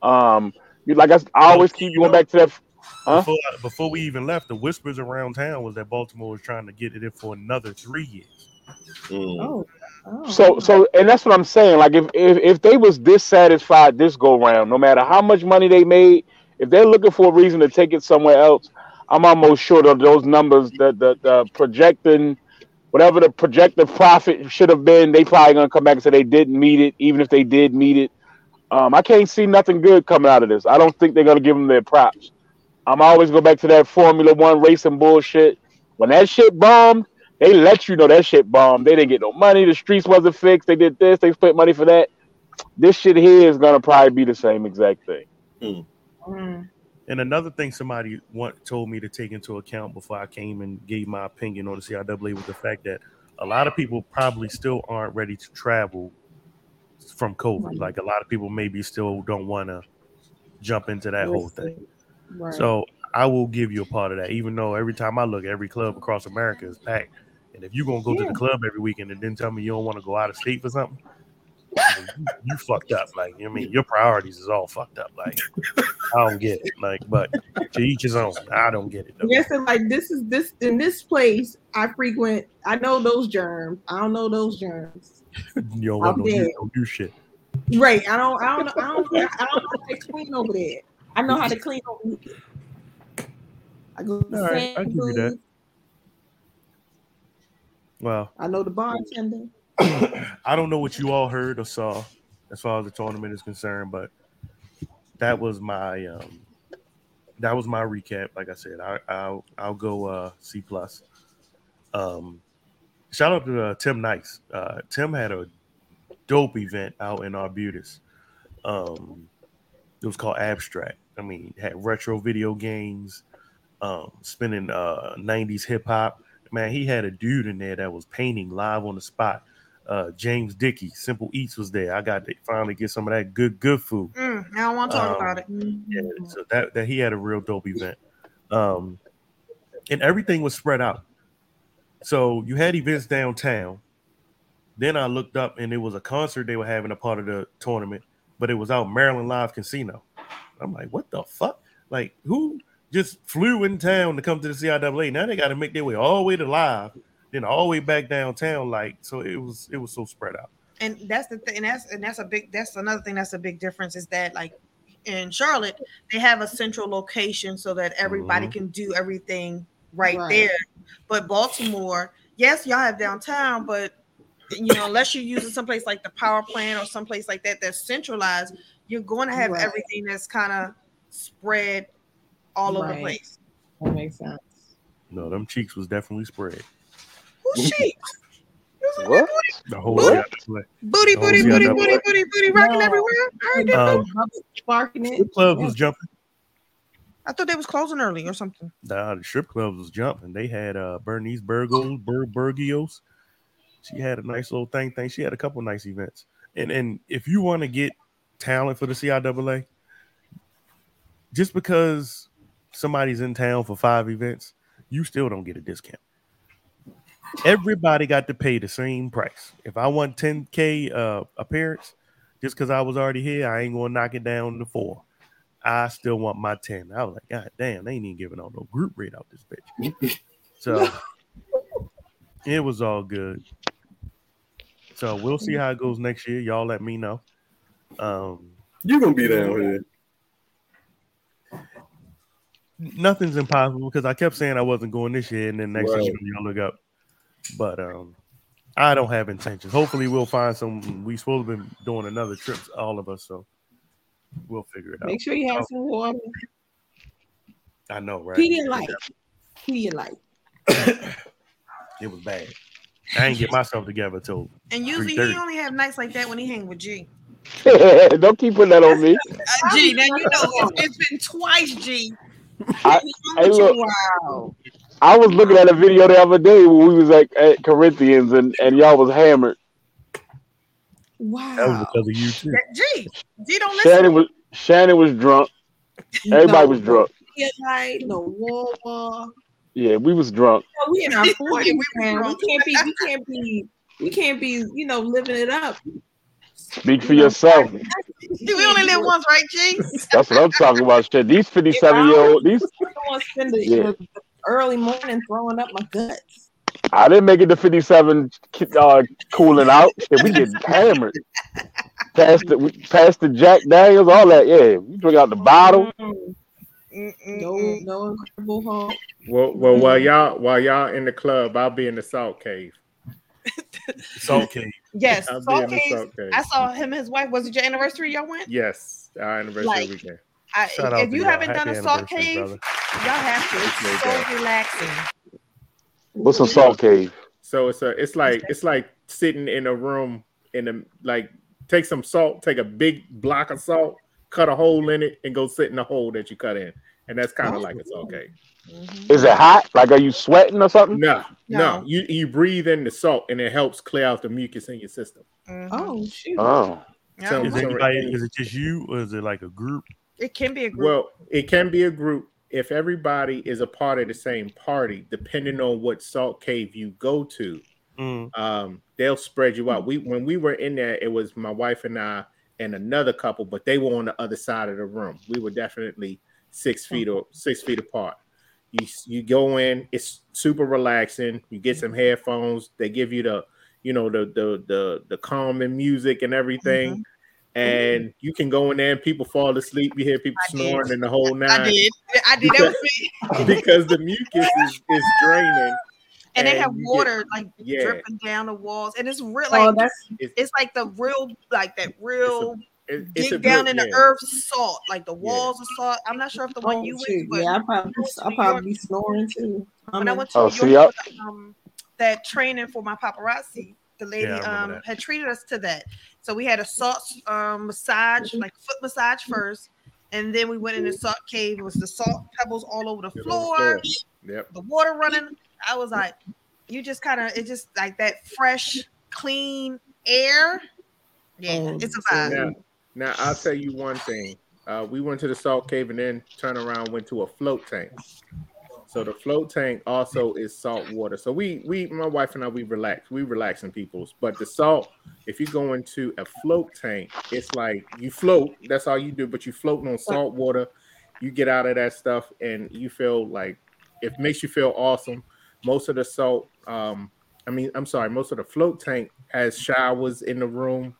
Um, like I, I always keep going back to that. Huh? Before, before we even left, the whispers around town was that Baltimore was trying to get it in for another three years. Mm. Oh. oh, so so, and that's what I'm saying. Like if, if if they was dissatisfied this go round, no matter how much money they made, if they're looking for a reason to take it somewhere else, I'm almost sure that those numbers, the the, the projecting. Whatever the projected profit should have been, they probably gonna come back and say they didn't meet it, even if they did meet it. Um, I can't see nothing good coming out of this. I don't think they're gonna give them their props. I'm always go back to that Formula One racing bullshit. When that shit bombed, they let you know that shit bombed. They didn't get no money. The streets wasn't fixed. They did this. They spent money for that. This shit here is gonna probably be the same exact thing. Mm. Mm. And another thing somebody want, told me to take into account before I came and gave my opinion on the C I A A was the fact that a lot of people probably still aren't ready to travel from COVID. Like a lot of people maybe still don't want to jump into that whole thing. Right. So I will give you a part of that, even though every time I look, every club across America is packed. And if you're going to go yeah. to the club every weekend and then tell me you don't want to go out of state for something, you, you fucked up, like you know what I mean, your priorities is all fucked up. Like I don't get it, like but to each his own. I don't get it. Though. Yes, and like this is this in this place I frequent. I know those germs. I don't know those germs. You don't know you don't do shit. Right. I don't. I don't. I don't. I don't know how to clean over there. I know how to clean over there. I go. All right, I give you that. Wow. I know the bartender. I don't know what you all heard or saw as far as the tournament is concerned, but that was my um, that was my recap. Like I said, I, I'll I'll go uh, C plus. Um, shout out to uh, Tim Nice. Uh, Tim had a dope event out in Arbutus. Um, it was called Abstract. I mean, it had retro video games, um, spinning uh, nineties hip hop. Man, he had a dude in there that was painting live on the spot. Uh, James Dickey, Simple Eats was there. I got to finally get some of that good, good food. Mm, I don't want to talk um, about it. Yeah, so that, that he had a real dope event. Um, and everything was spread out. So you had events downtown. Then I looked up and it was a concert they were having a part of the tournament, but it was out Maryland Live Casino. I'm like, what the fuck? Like, who just flew in town to come to the C I A A? Now they got to make their way all the way to live. Then all the way back downtown, like so, it was it was so spread out. And that's the thing, and that's and that's a big that's another thing that's a big difference is that like in Charlotte they have a central location so that everybody mm-hmm. can do everything right, right there. But Baltimore, yes, y'all have downtown, but you know unless you're using someplace like the power plant or someplace like that that's centralized, you're going to have right. everything that's kind of spread all right. over the place. That makes sense. No, them cheeks was definitely spread. Sheep. What? The whole booty, booty, booty, booty, booty, booty, booty, rocking no. everywhere. I heard um, barking it. Strip club yeah. was jumping. I thought they was closing early or something. Nah, the strip club was jumping. They had uh, Bernice Burgos, Bur- Burgios. She had a nice little thing. Thing. She had a couple nice events. And and if you want to get talent for the C I A A, just because somebody's in town for five events, you still don't get a discount. Everybody got to pay the same price. If I want ten K uh, appearance, just because I was already here, I ain't going to knock it down to four. I still want my ten. I was like, God damn, they ain't even giving out no group rate out this bitch. So it was all good. So we'll see how it goes next year. Y'all let me know. Um, You're going to be down here. Nothing's impossible because I kept saying I wasn't going this year, and then next right. year y'all look up. But um, I don't have intentions. Hopefully we'll find some. We supposed to be doing another trip, all of us, so we'll figure it out. Make sure you have oh. some water. I know, right? Pedialyte. Pedialyte. It was bad. I ain't get myself together till. And usually he only have nights like that when he hang with G. Don't keep putting that on me. Uh, G, now you know it's, it's been twice, G. I, I, look, wow. I was looking at a video the other day when we was at, at Corinthians and, and y'all was hammered. Wow. That was because of you too. Gee, G don't listen. Shannon was, Shannon was drunk. Everybody no, was drunk. Like, no war. Yeah, we was drunk. No, we in our forties, man. We can't be, we can't be, we can't be, you know, living it up. Speak for yourself. We only live once, right, G? That's what I'm talking about. Shit, these fifty-seven-year-old, these yeah. early morning throwing up my guts. I didn't make it to fifty-seven, uh, cooling out. Shit, we get hammered. Past the, past the Jack Daniels, all that. Yeah, we drink out the bottle. No, no Incredible Hulk. Well, well, while y'all, while y'all in the club, I'll be in the salt cave. Salt Cave. Yes, Salt Cave. Salt Cave. I saw him and his wife. Was it your anniversary y'all went? Yes, our anniversary like, weekend. I, if you haven't done a Salt Cave, brother. Y'all have to. It's so go. Relaxing. What's a Salt Cave? So it's a it's like it's like sitting in a room in a like take some salt, take a big block of salt, cut a hole in it, and go sit in the hole that you cut in. And that's kind of oh, like it's okay. Mm-hmm. Is it hot? Like, are you sweating or something? No, no. no. You you breathe in the salt, and it helps clear out the mucus in your system. Mm-hmm. Oh, shoot. Oh. So, is, so anybody, it, is it just you, or is it like a group? It can be a group. Well, it can be a group if everybody is a part of the same party, depending on what salt cave you go to. Mm. Um, they'll spread you out. We When we were in there, it was my wife and I and another couple, but they were on the other side of the room. We were definitely six feet or six feet apart. You you go in, it's super relaxing. You get some headphones. They give you the, you know, the the the the calming music and everything, mm-hmm. and mm-hmm. you can go in there and people fall asleep. You hear people I snoring did. And the whole nine. I did, I did. Because, that was me. Because the mucus is, is draining, and, and they have water get, like yeah. dripping down the walls, and it's real. Like, oh, that's, it's, it's like the real, like that real. It, it's dig down bit, in the yeah. earth, salt like the walls yeah. are salt. I'm not sure if the one you went to, but yeah, I probably, I probably be snoring too. When I went to oh, New York, see, um, that training for my paparazzi, the lady yeah, um that. had treated us to that. So we had a salt um massage, mm-hmm. like foot massage first, and then we went in the salt cave. It was the salt pebbles all over the floor, over the, floor. Yep. the water running. I was like, you just kind of, it's just like that fresh, clean air. Yeah, um, it's a vibe. Yeah. Now, I'll tell you one thing. Uh, we went to the salt cave and then turned around, went to a float tank. So the float tank also is salt water. So we, we, my wife and I, we relax. We relaxing peoples. But the salt, if you go into a float tank, it's like you float. That's all you do. But you floating on salt water. You get out of that stuff and you feel like it makes you feel awesome. Most of the salt, um, I mean, I'm sorry, most of the float tank has showers in the room.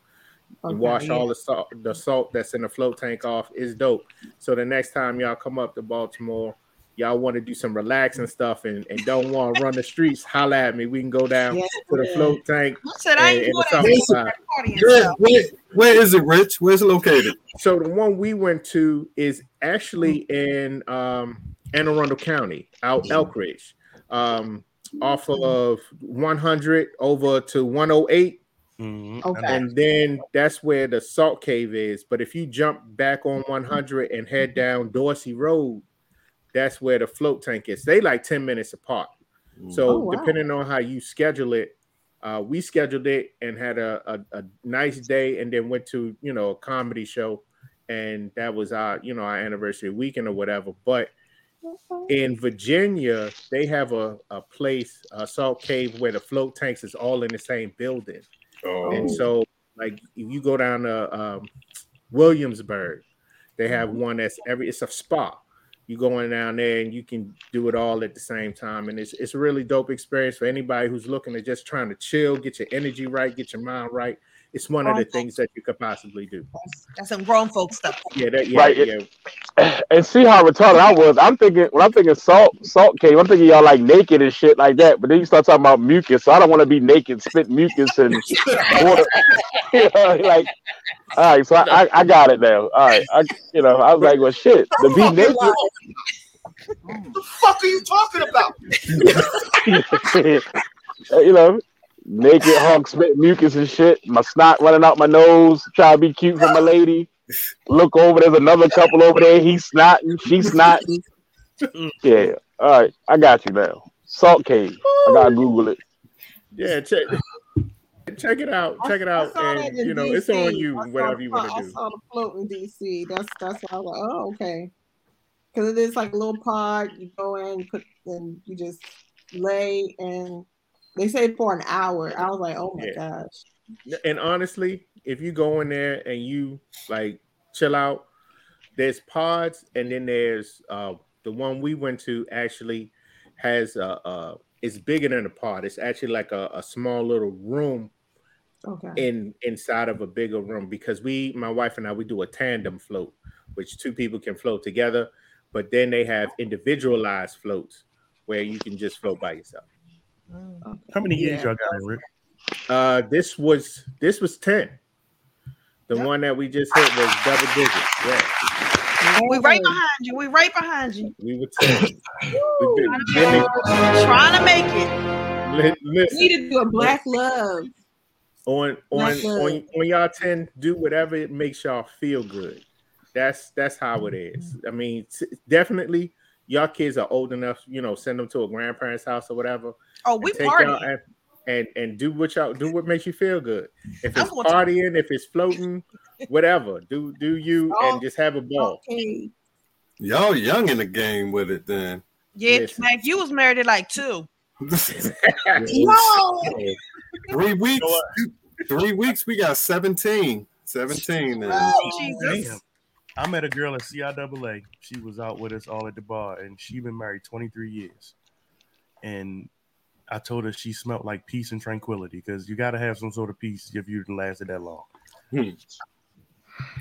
Okay, wash yeah. all the salt, the salt that's in the float tank off. It's dope. So the next time y'all come up to Baltimore, y'all want to do some relaxing stuff and, and don't want to run the streets, holla at me. We can go down yes, to the float tank. Said, and, and the where, where, where is it, Rich? Where's it located? So the one we went to is actually in um, Anne Arundel County, out Elk Ridge, um, off of one hundred over to one oh eight. Mm-hmm. Okay. And then that's where the salt cave is. But if you jump back on one hundred and head down Dorsey Road, that's where the float tank is. They like ten minutes apart. So oh, wow. depending on how you schedule it, uh, we scheduled it and had a, a, a nice day and then went to, you know, a comedy show. And that was our, you know, our anniversary weekend or whatever. But in Virginia, they have a, a place, a salt cave where the float tanks is all in the same building. Oh. And so like if you go down to um, Williamsburg, they have one that's every, it's a spa. You go in down there and you can do it all at the same time. And it's it's a really dope experience for anybody who's looking to just trying to chill, get your energy right, get your mind right. It's one of the things that you could possibly do. That's some grown folk stuff. Yeah, that, yeah, right. Yeah. And see how retarded I was. I'm thinking when I'm thinking salt, salt cave, I'm thinking y'all like naked and shit like that. But then you start talking about mucus. So I don't want to be naked, spit mucus and water. You know, like, all right, so I, I, I got it now. All right, I, you know, I was like, well, shit, to be naked. What the fuck are you talking about? You know. Naked hunk, spit mucus and shit. My snot running out my nose. Try to be cute for my lady. Look over, there's another couple over there. He's snotting, she's snotting. Yeah, all right, I got you now. Salt cave. I gotta Google it. Yeah, check, check it out. Check it out, and you know it's on you. Whatever you want to do. I saw the float in D C. That's that's why I was like, oh okay, because it is like a little pod. You go in, put, and you just lay and. They say for an hour. I was like, oh my yeah. gosh. And honestly, if you go in there and you like chill out, there's pods, and then there's uh, the one we went to actually has a, a it's bigger than a pod. It's actually like a, a small little room okay. in inside of a bigger room because we, my wife and I, we do a tandem float, which two people can float together, but then they have individualized floats where you can just float by yourself. How many years yeah. y'all got in, Rick? Uh, this was this was ten. The yep. one that we just hit was double digits. Yeah. We right behind you. We right behind you. We were ten. We've been, been trying to make it. Listen, we need to do a black love. On on black love. on on y'all ten. Do whatever it makes y'all feel good. That's that's how it is. I mean, t- definitely. Y'all kids are old enough, you know, send them to a grandparent's house or whatever. Oh, we party and, and and do what y'all do what makes you feel good. If it's partying, if it's floating, whatever, do do you oh, and just have a ball. Okay. Y'all young in the game with it then. Yeah, Listen. Like you was married at like two. No. Three weeks. Three weeks. We got seventeen. Seventeen now. Oh, Jesus. Damn. I met a girl at C I A A. She was out with us all at the bar, and she been married twenty-three years. And I told her she smelled like peace and tranquility because you got to have some sort of peace if you lasted that long. Hmm.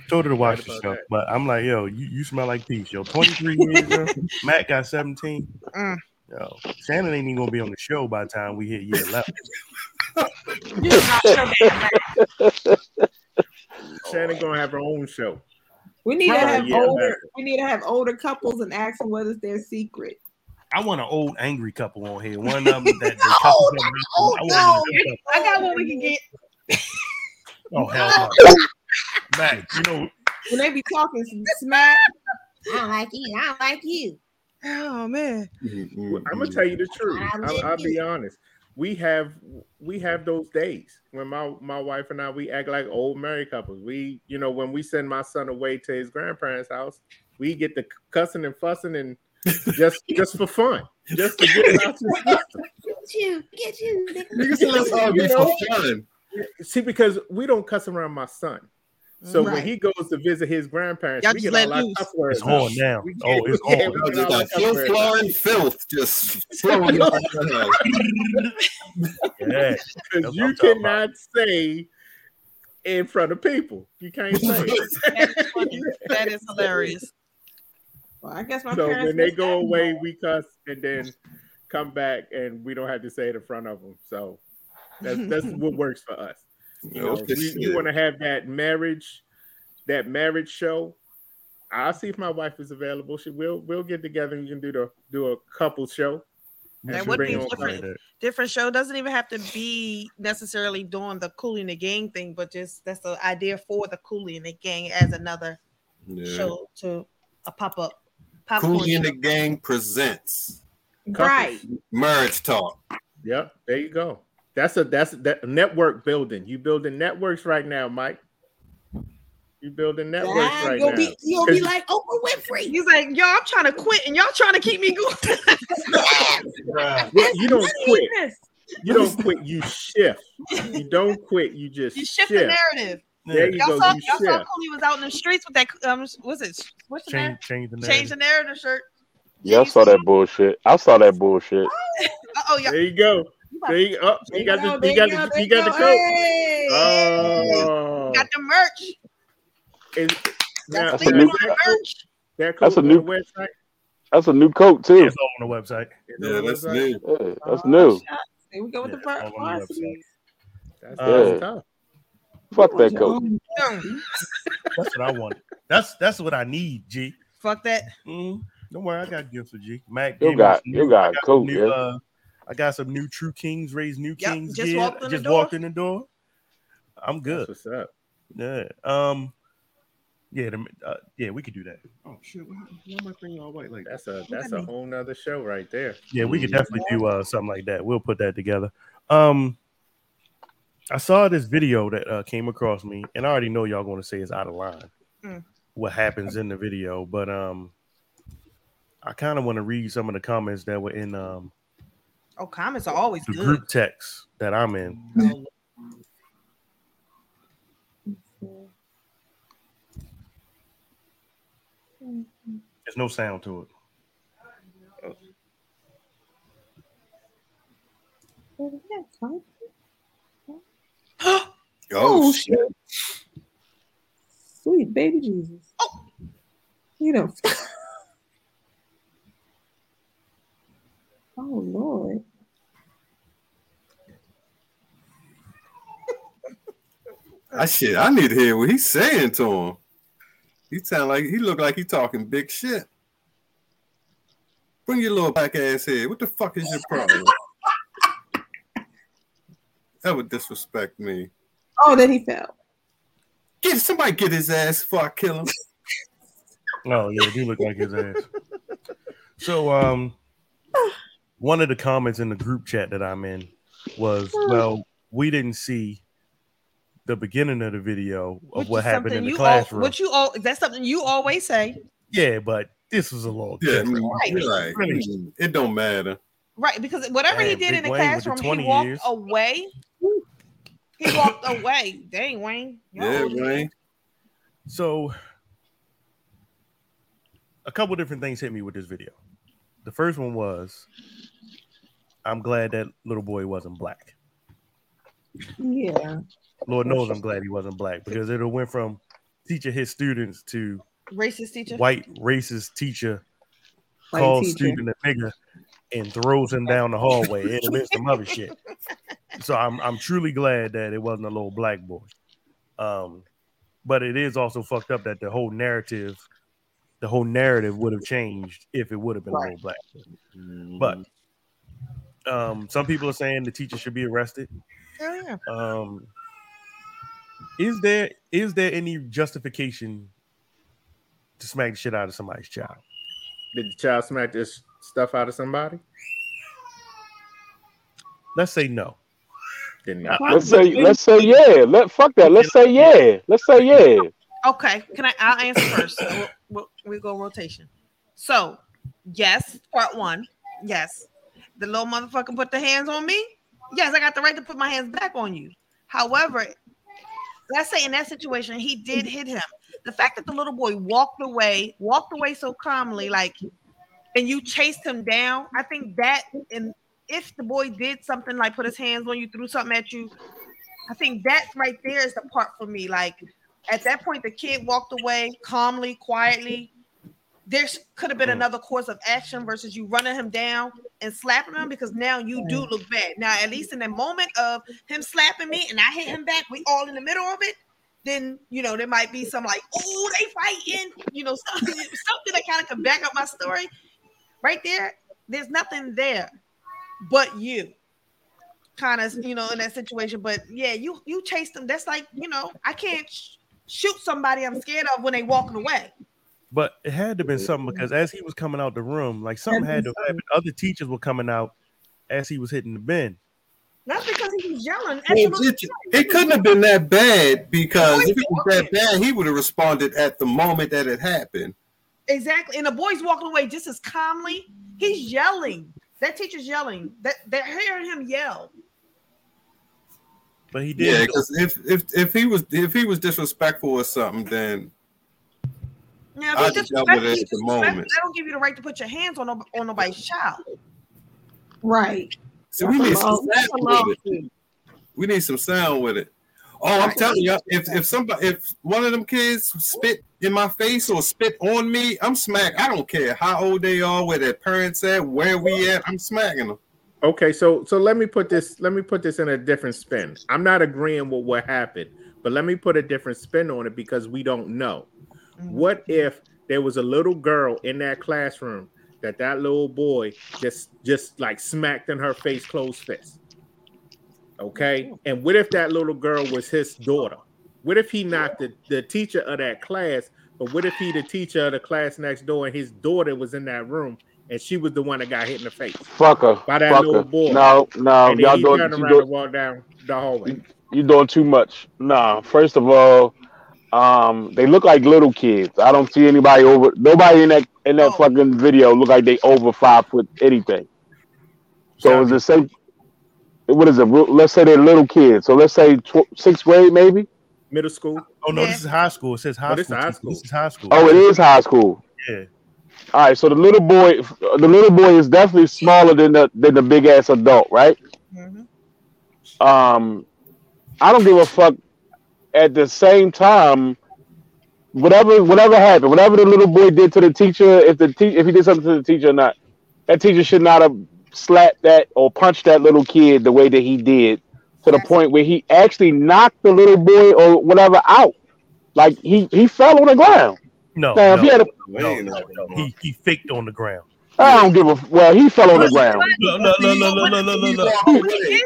Told her to watch herself, but I'm like, yo, you, you smell like peace, yo. twenty-three years, girl. Matt got seventeen. Mm. Yo, Shannon ain't even going to be on the show by the time we hit year eleven. Shannon going to have her own show. We need right, to have yeah, older. Man. We need to have older couples and ask them what is their secret. I want an old angry couple on here. One of them that. no, old, that old, I, no. I got one we can get. Oh hell no! Man, you know when they be talking smack. I don't like you. I don't like you. Oh man! Well, I'm gonna tell you the truth. I'll, I'll be honest. We have we have those days when my, my wife and I, we act like old married couples. We, you know, when we send my son away to his grandparents' house, we get to cussing and fussing and just just for fun. Just to get out to get you, get you. Niggas, let's all be for fun. See, because we don't cuss around my son. So right. when he goes to visit his grandparents, y'all we get a lot of words. It's on now. Get, oh, it's yeah, on. Just like filth, flooring filth, just throwing it out the because you cannot about. Say in front of people. You can't say it. That is hilarious. Well, I guess my so parents when they go away, more. We cuss and then come back, and we don't have to say it in front of them. So that's that's what works for us. You know, we, we want to have that marriage, that marriage show. I'll see if my wife is available. She will. We'll get together and you can do the do a couple show. That would be different. Different show doesn't even have to be necessarily doing the Cooley and the Gang thing, but just that's the idea for the Cooley and the Gang as another yeah. show to a pop up. Cooley and the Gang presents right marriage talk. Yep, there you go. That's a that's that network building. You building networks right now, Mike. You building networks yeah, right you'll now. Be, you'll be like Oprah Winfrey. He's like, yo, I'm trying to quit, and y'all trying to keep me going. yeah, you don't quit. You don't quit, you shift. You don't quit, you just you shift, shift. the narrative. There you y'all go. Saw, you y'all shift. saw Cooley was out in the streets with that, um, what's it? What's the name? Change the narrative, change the narrative shirt. Yeah, I saw that bullshit. I saw that bullshit. Oh, yeah. There you go. There you go. Oh, you got the, you got the, you got the coat. Hey. Oh. Got the merch. Is, now, that's, a new, that merch. That that's a new website. That's a new coat too. It's all on the website. Yeah, yeah, that's, that's new. Yeah, that's new. Here we go with yeah, the part. That's, that's uh, tough. Fuck that coat. That's what I want. That's that's what I need. G. Fuck that. Mm-hmm. Don't worry, I got gifts for G. Mac, you got new, you got a coat. New, yeah. uh, I got some new True Kings, raised new yep, Kings. Just, walked in, just walked in the door. I'm good. That's what's up? Yeah. Um. Yeah, the, uh, yeah, we could do that. Oh shit! Why, why am I bringing all white? Like that's a that's a whole nother show right there. Yeah, we could definitely do uh, something like that. We'll put that together. Um, I saw this video that uh, came across me, and I already know y'all going to say it's out of line. Mm. What happens in the video, but um, I kind of want to read some of the comments that were in um. Oh, comments are always the good. Group text that I'm in. No. There's no sound to it. Oh, oh shit. shit! Sweet baby Jesus. Oh, you know. Oh Lord. I shit. I need to hear what he's saying to him. He sound like he look like he talking big shit. Bring your little black ass head. What the fuck is your problem? That would disrespect me. Oh, then he fell. Get somebody get his ass before I kill him. Oh yeah, he look like his ass. So um, one of the comments in the group chat that I'm in was, "Well, we didn't see the beginning of the video of which what happened in the classroom." All, what you all that's something you always say. Yeah, but this was a little yeah, different. Right. Right. Right. It don't matter. Right, because whatever Man, he did in the Wayne classroom, the he walked years. away. He walked away. Dang, Wayne. Y'all yeah, Wayne. So a couple different things hit me with this video. The first one was, I'm glad that little boy wasn't black. Yeah. Lord knows I'm glad he wasn't black, because it went from teaching his students to racist teacher, white racist teacher, white calls teacher. student a nigger and throws him down the hallway. It'll be some other shit. So I'm I'm truly glad that it wasn't a little black boy. Um, but it is also fucked up that the whole narrative, the whole narrative would have changed if it would have been right. a little black boy. But um, some people are saying the teacher should be arrested. Oh, yeah. Um. Is there is there any justification to smack the shit out of somebody's child? Did the child smack this stuff out of somebody? Let's say no. Didn't let's say let's say yeah. Let fuck that. Let's say yeah. Let's say yeah. Okay, can I? I'll answer first. So we'll, we'll, we'll go rotation. So yes, part one. Yes, the little motherfucker put the hands on me. Yes, I got the right to put my hands back on you. However, let's say in that situation, he did hit him. The fact that the little boy walked away, walked away so calmly, like, and you chased him down, I think that, and if the boy did something like put his hands on you, threw something at you, I think that right there is the part for me. Like, at that point, the kid walked away calmly, quietly. There could have been another course of action versus you running him down and slapping him, because now you do look bad. Now, at least in the moment of him slapping me and I hit him back, we all in the middle of it, then, you know, there might be some like, oh, they fighting, you know, something, something that kind of can back up my story. Right there, there's nothing there but you kind of, you know, in that situation. But, yeah, you, you chased them. That's like, you know, I can't sh- shoot somebody I'm scared of when they walking away. But it had to have been something, because as he was coming out the room, like something had to happen. Other teachers were coming out as he was hitting the bin. Not because he was yelling. Well, it, it couldn't have been that bad, because if it was that bad, he would have responded at the moment that it happened. Exactly. And the boy's walking away just as calmly. He's yelling. That teacher's yelling. That they're hearing him yell. But he did. Yeah, because if, if if he was if he was disrespectful or something, then yeah, I just dealt with it at the moment. They don't give you the right to put your hands on on nobody's child. Right. So we need some sound with it. We need some sound with it. Oh, I'm telling you, if if somebody, if one of them kids spit in my face or spit on me, I'm smack. I don't care how old they are, where their parents at, where we at. I'm smacking them. Okay, so so let me put this. Let me put this in a different spin. I'm not agreeing with what happened, but let me put a different spin on it because we don't know. What if there was a little girl in that classroom that that little boy just just like smacked in her face, closed fist? Okay, and what if that little girl was his daughter? What if he not the, the teacher of that class, but what if he the teacher of the class next door and his daughter was in that room and she was the one that got hit in the face? Fuck her. By that Fuck little her. boy. No, no. And y'all he doing, turned around doing, and walked down the hallway. You, you're doing too much. Nah, first of all, um, they look like little kids. I don't see anybody over, nobody in that in that oh. fucking video look like they over five foot anything. So yeah. It's the same. What is it? Let's say they're little kids. So let's say tw- sixth grade, maybe? Middle school. Oh, no, yeah. This is high school. It says high, oh, school. high school. This is high school. Oh, it is high school. Yeah. All right, so the little boy the little boy is definitely smaller than the than the big-ass adult, right? Mm-hmm. Um, I don't give a fuck. At the same time, whatever whatever happened, whatever the little boy did to the teacher, if the te- if he did something to the teacher or not, that teacher should not have slap that or punch that little kid the way that he did, to the point where he actually knocked the little boy or whatever out. Like he, he fell on the ground. No, now, no, he, had a, no, no, no. He, he faked on the ground. I don't give a well. He fell on the ground. No, no, no, no, no, no, no, no. When he hit,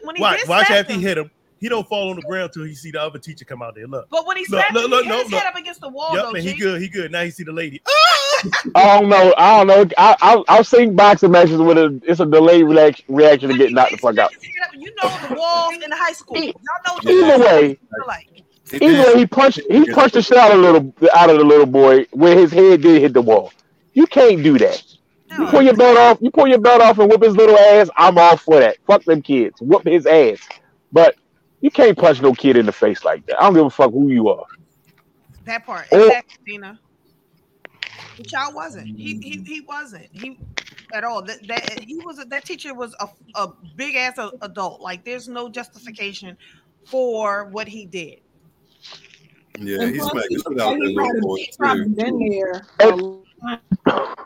when he watch, watch after he hit him. He don't fall on the ground till he see the other teacher come out there. Look, but when he slapped him, he hit his head up against the wall. Yep, man, he good, he good. Now he see the lady. I don't know. I don't know. I, I I've seen boxing matches with a it's a delayed reaction, reaction to get knocked the fuck out. You know the walls in high school. Y'all know what either way, like. either way, he punched he punched the shit out of the little out of the little boy where his head did hit the wall. You can't do that. No. You pull your belt off. You pull your belt off and whip his little ass. I'm all for that. Fuck them kids. Whip his ass. But you can't punch no kid in the face like that. I don't give a fuck who you are. That part, exactly, Dina. The child wasn't. He he he wasn't. He at all. That that he was. A, that teacher was a a big ass adult. Like there's no justification for what he did. Yeah, and he's smacking out the little boy.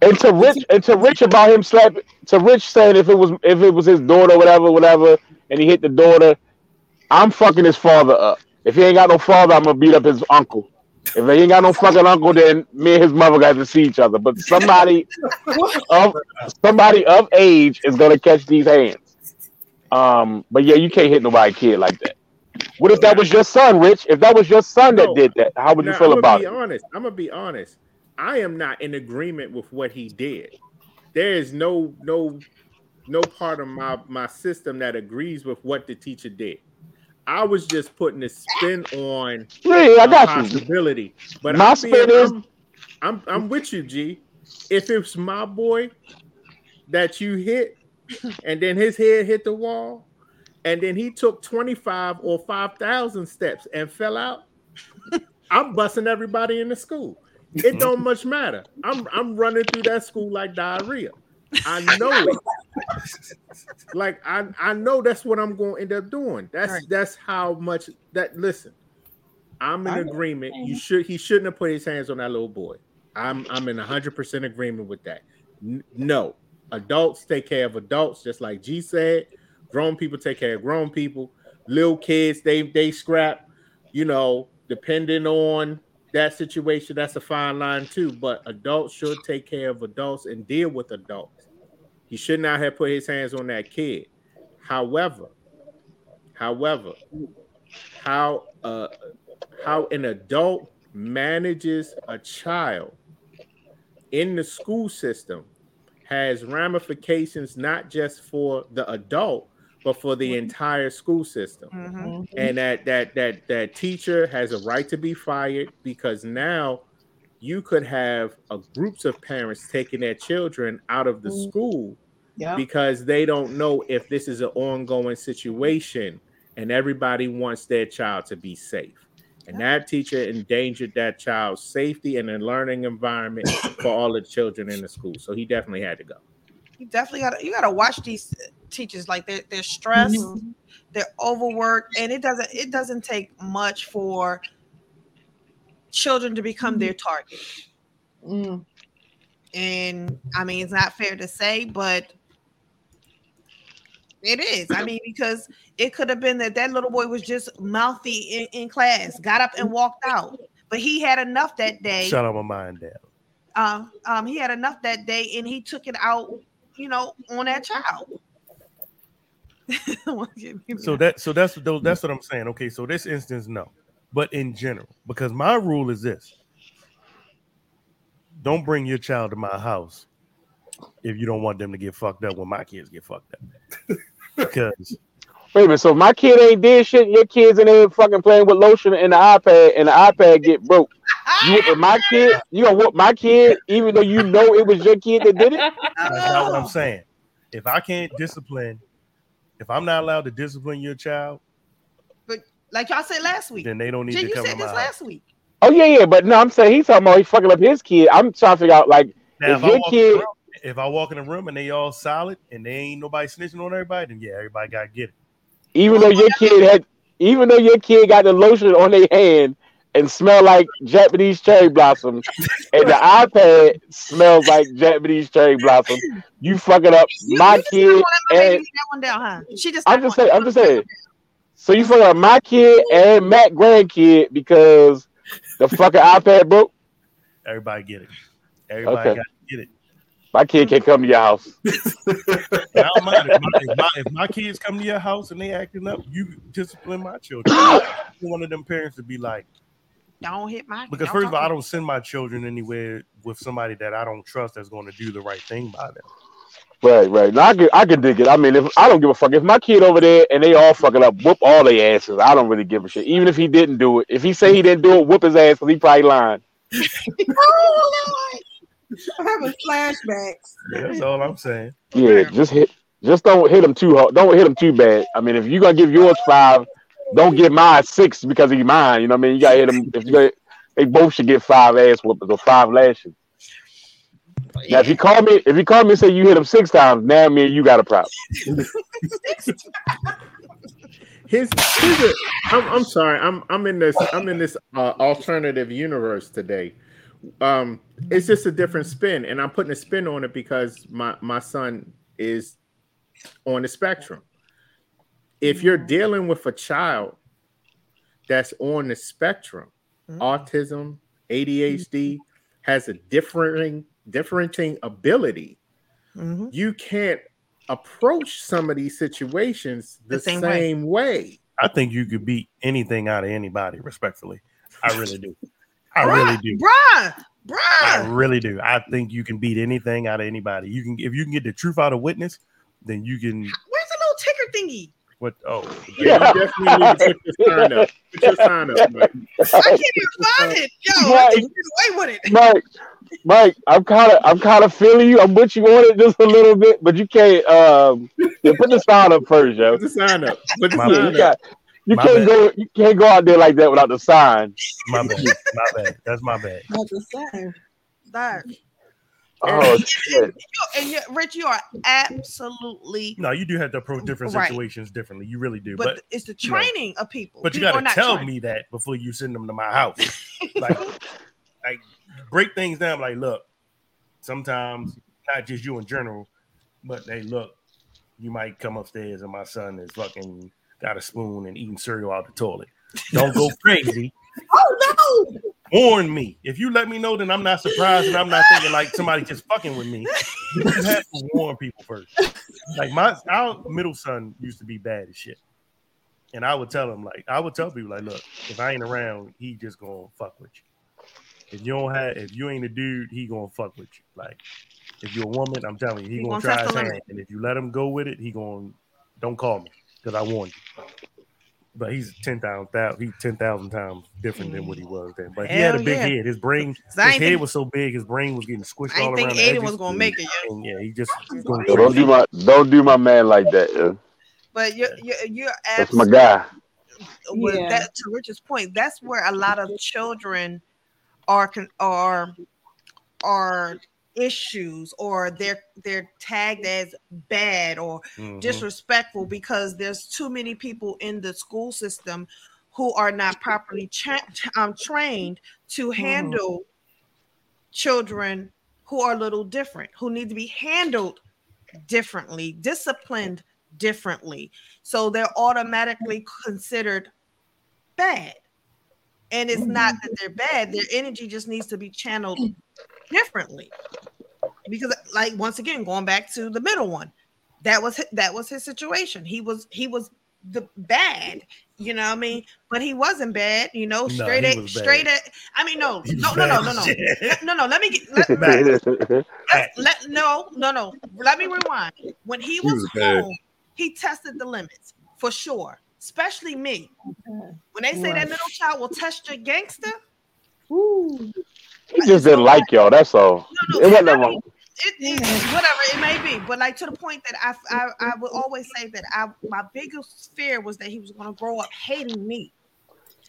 And to Rich, and to Rich about him slapping, to Rich saying if it was if it was his daughter, whatever, whatever, and he hit the daughter, I'm fucking his father up. If he ain't got no father, I'm gonna beat up his uncle. If he ain't got no fucking uncle, then me and his mother got to see each other. But somebody of somebody of age is gonna catch these hands. Um, but yeah, you can't hit nobody kid like that. What if that was your son, Rich? If that was your son that did that, how would now, you feel I'm about be it? Honest. I'm gonna be honest. I am not in agreement with what he did. There is no no no part of my, my system that agrees with what the teacher did. I was just putting a spin on yeah, I got possibility. You. But my I'm, spin being, is- I'm, I'm I'm with you, G. If it's my boy that you hit and then his head hit the wall and then he took twenty-five or five thousand steps and fell out, I'm busting everybody in the school. It don't much matter. I'm I'm running through that school like diarrhea. I know it. Like I, I know that's what I'm going to end up doing. That's right. That's how much that. Listen, I'm in I agreement. You should he shouldn't have put his hands on that little boy. I'm I'm in one hundred percent agreement with that. N- no, adults take care of adults, just like G said. Grown people take care of grown people. Little kids, they they scrap. You know, depending on that situation, that's a fine line too, but adults should take care of adults and deal with adults. He should not have put his hands on that kid. However, however, how uh, how an adult manages a child in the school system has ramifications not just for the adult, but for the entire school system. Mm-hmm. And that that that that teacher has a right to be fired because now you could have a groups of parents taking their children out of the school yeah. because they don't know if this is an ongoing situation, and everybody wants their child to be safe. And yeah. that teacher endangered that child's safety and the learning environment for all the children in the school. So he definitely had to go. You definitely got you got to watch these teachers. Like they're they're stressed, mm-hmm. they're overworked, and it doesn't it doesn't take much for children to become their target. Mm. And I mean, it's not fair to say, but it is. I mean, because it could have been that that little boy was just mouthy in, in class, got up and walked out, but he had enough that day. Shut up my mind down. Um, um, he had enough that day, and he took it out, you know, on that child. so that, so that's that's what I'm saying. Okay, so this instance, no, but in general, because my rule is this: don't bring your child to my house if you don't want them to get fucked up when my kids get fucked up. Because wait a minute, so if my kid ain't did shit, your kids in there fucking playing with lotion and the iPad, and the iPad get broke. You whoop my kid, you gonna whoop my kid, even though you know it was your kid that did it. That's not what I'm saying. If I can't discipline, if I'm not allowed to discipline your child, but like y'all said last week, then they don't need Jen, to come. You said to my this house. Last week. Oh yeah, yeah, but no, I'm saying he's talking about he's fucking up his kid. I'm trying to figure out like now, if, if your kid. Room, if I walk in the room and they all solid and they ain't nobody snitching on everybody, then yeah, everybody gotta get it. Even though your kid had, even though your kid got the lotion on their hand and smell like Japanese cherry blossom, and the iPad smells like Japanese cherry blossom, you fucking up my kid. And I'm just saying, I'm just saying. So you fucking up my kid and Matt grandkid because the fucking iPad broke. Everybody get it. Everybody okay. got to get it. My kid can't come to your house. I don't mind. If my, if, my, if my kids come to your house and they acting up, you discipline my children. One of them parents would be like, don't hit my because first of all, I don't send my children anywhere with somebody that I don't trust that's going to do the right thing by them. Right, right. Now I can, I can dig it. I mean, if I don't give a fuck. If my kid over there and they all fucking up, whoop all their asses. I don't really give a shit. Even if he didn't do it. If he say he didn't do it, whoop his ass because he probably lying. Oh, Lord. I'm having flashbacks. Yeah, that's all I'm saying. Yeah, just hit, just don't hit him too hard. Don't hit him too bad. I mean, if you're gonna give yours five, don't give mine six because he's mine. You know what I mean? You gotta hit him. If you gotta, they both should get five ass whoopers or five lashes. Yeah. Now, if you call me, if you call me and say you hit him six times, now me and you got a problem. His, his a, I'm, I'm sorry. I'm, I'm in this. I'm in this uh, alternative universe today. Um, it's just a different spin, and I'm putting a spin on it because my, my son is on the spectrum. If you're dealing with a child that's on the spectrum, mm-hmm. autism, A D H D, has a differing, differenting ability, mm-hmm. you can't approach some of these situations the, the same, same way. way. I think you could beat anything out of anybody, respectfully. I really do. I bruh, really do. Bruh, bruh. I really do. I think you can beat anything out of anybody. You can, if you can get the truth out of witness, then you can. Where's the little ticker thingy? What? Oh, yeah. You definitely need to put your sign up. Put your sign up, Mike. I can't even find it. Yo, Mike, I can't get away with it. Mike, Mike, I'm kind of, I'm kind of feeling you. I'm with you on it just a little bit, but you can't. Um, yeah, put the sign up first, yo. Put the sign up. Put the My sign up. You my can't bad. go. You can't go out there like that without the sign. My bad. My bad. That's my bad. Not the sign. Dark. Oh, and, shit. And, and you, Rich, you are absolutely. No, you do have to approach different situations right. differently. You really do. But, but it's the training you know, of people. But people you got to tell trained. me that before you send them to my house. like, like, break things down. Like, look, sometimes not just you in general, but hey, look, you might come upstairs and my son is fucking. Got a spoon and eating cereal out the toilet. Don't go crazy. Oh no! Warn me. If you let me know, then I'm not surprised and I'm not thinking like somebody just fucking with me. You just have to warn people first. Like my our middle son used to be bad as shit, and I would tell him like I would tell people like, look, if I ain't around, he just gonna fuck with you. If you don't have, if you ain't a dude, he gonna fuck with you. Like if you're a woman, I'm telling you, he, he gonna try his hand, and if you let him go with it, he gonna don't call me. Because I warned you. But he's ten thousand he ten thousand times different than what he was then. But Hell he had a big yeah. head. His brain, his head think, was so big, his brain was getting squished all around. I didn't think Aiden was gonna make it. And, yeah, he just he's gonna so don't do my don't do my man like that. Yeah. But you're you're, you're that's my guy. Well, yeah. that, to Richard's point, that's where a lot of children are are are issues, or they're they're tagged as bad or mm-hmm. disrespectful because there's too many people in the school system who are not properly tra- um, trained to handle mm-hmm. children who are a little different, who need to be handled differently, disciplined differently. So they're automatically considered bad. And it's not that they're bad, their energy just needs to be channeled differently. Because, like, once again, going back to the middle one, that was that was his situation. He was he was the bad, you know what I mean? But he wasn't bad, you know, straight at straight at I mean no, no, no, no, no, no. No, no, let me get let me let no, no, no. Let me rewind. When he was home, he tested the limits for sure. Especially me. When they say right. that middle child will test your gangster, woo. He just didn't like y'all. That's all. No, no, it wasn't that wrong. It, it, whatever it may be, but like to the point that I, I, I would always say that I, my biggest fear was that he was going to grow up hating me.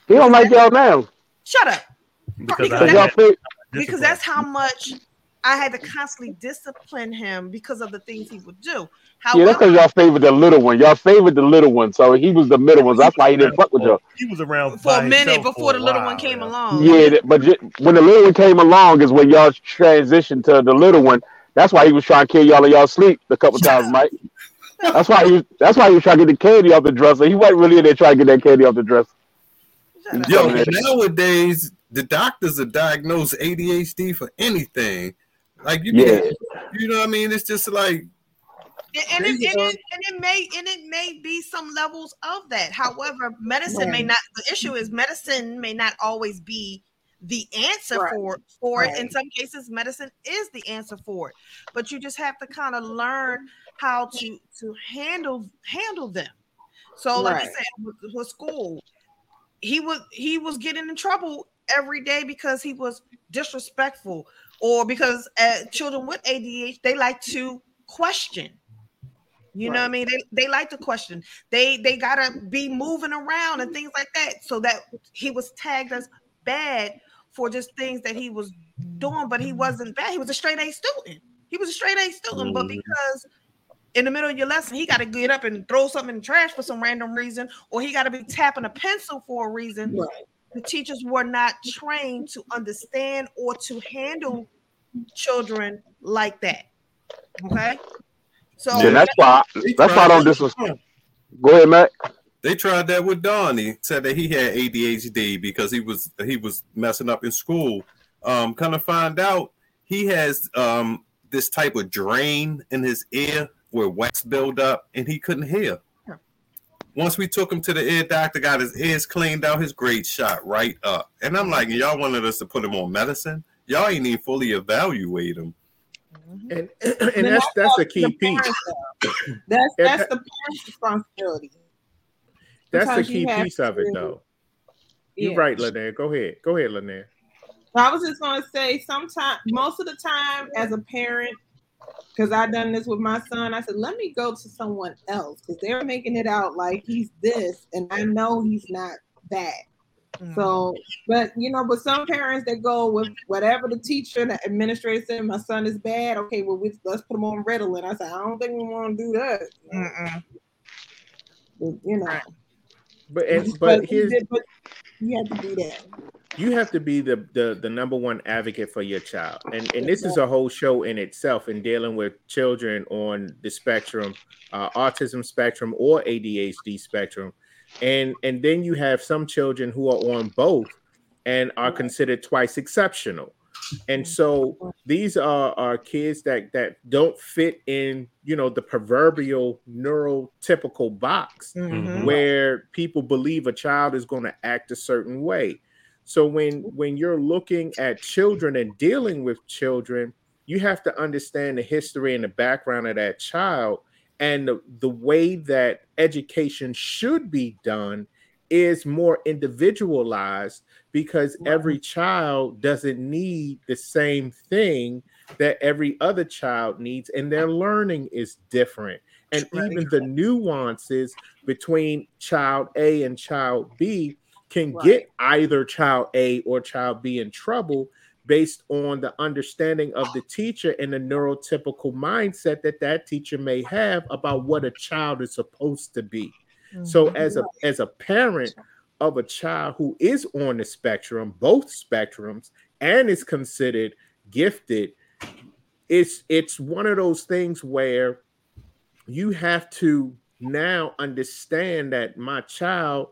He don't like y'all now. Shut up. Because, because, that's, y'all because that's how much I had to constantly discipline him because of the things he would do. However, yeah, that's because y'all favored the little one. Y'all favored the little one, so he was the middle one. So that's why he didn't fuck with y'all. He was around for a minute before the little one came along. Yeah, but when the little one came along is when y'all transitioned to the little one. That's why he was trying to kill y'all in y'all sleep a couple times, Mike. That's why he. That's why he was trying to get the candy off the dresser. He wasn't really in there trying to get that candy off the dresser. Yo, nowadays the doctors are diagnosed A D H D for anything. Like you, yeah. can, you know what I mean? It's just like, and it, and, it, and it may and it may be some levels of that. However, medicine right. may not. The issue is medicine may not always be the answer right. for for right. it. In some cases, medicine is the answer for it. But you just have to kind of learn how to to handle handle them. So, like right. I said, with, with school, he was he was getting in trouble every day because he was disrespectful. Or because uh, children with A D H D, they like to question. You right. know what I mean? They they like to question. They they gotta be moving around and things like that. So that he was tagged as bad for just things that he was doing, but he wasn't bad. He was a straight A student. He was a straight A student, mm-hmm. but because in the middle of your lesson, he gotta get up and throw something in the trash for some random reason, or he gotta be tapping a pencil for a reason. Right. The teachers were not trained to understand or to handle children like that. Okay, so yeah, that's why. I, that's why I don't disrespect. Go ahead, Matt. They tried that with Donnie. Said that he had A D H D because he was he was messing up in school. Um, kind of find out he has um this type of drain in his ear where wax build up and he couldn't hear. Once we took him to the ear doctor, got his ears cleaned out, his grades shot right up. And I'm like, y'all wanted us to put him on medicine? Y'all ain't even fully evaluate him. Mm-hmm. And, and, and that's that's the key piece. That's that's the parent's responsibility. That's the key piece of it, though. You're right, Lanair. Go ahead. Go ahead, Lanair. I was just going to say, sometimes, most of the time, as a parent, because I done this with my son. I said, let me go to someone else because they're making it out like he's this and I know he's not that. Mm. So, but, you know, but some parents that go with whatever the teacher, the administrator said, my son is bad. Okay, well, we, let's put him on Ritalin. I said, I don't think we want to do that. Mm-mm. But, you know. But, and, but here's... Did, but you have to do that. You have to be the, the, the number one advocate for your child. And, and this is a whole show in itself in dealing with children on the spectrum, uh, autism spectrum or A D H D spectrum. And, and then you have some children who are on both and are considered twice exceptional. And so these are, are kids that, that don't fit in, you know, the proverbial neurotypical box mm-hmm. where people believe a child is going to act a certain way. So when, when you're looking at children and dealing with children, you have to understand the history and the background of that child and the, the way that education should be done is more individualized because every child doesn't need the same thing that every other child needs, and their learning is different. And even the nuances between child A and child B can right. get either child A or child B in trouble based on the understanding of the teacher and the neurotypical mindset that that teacher may have about what a child is supposed to be. Mm-hmm. So as a as a parent of a child who is on the spectrum, both spectrums, and is considered gifted, it's it's one of those things where you have to now understand that my child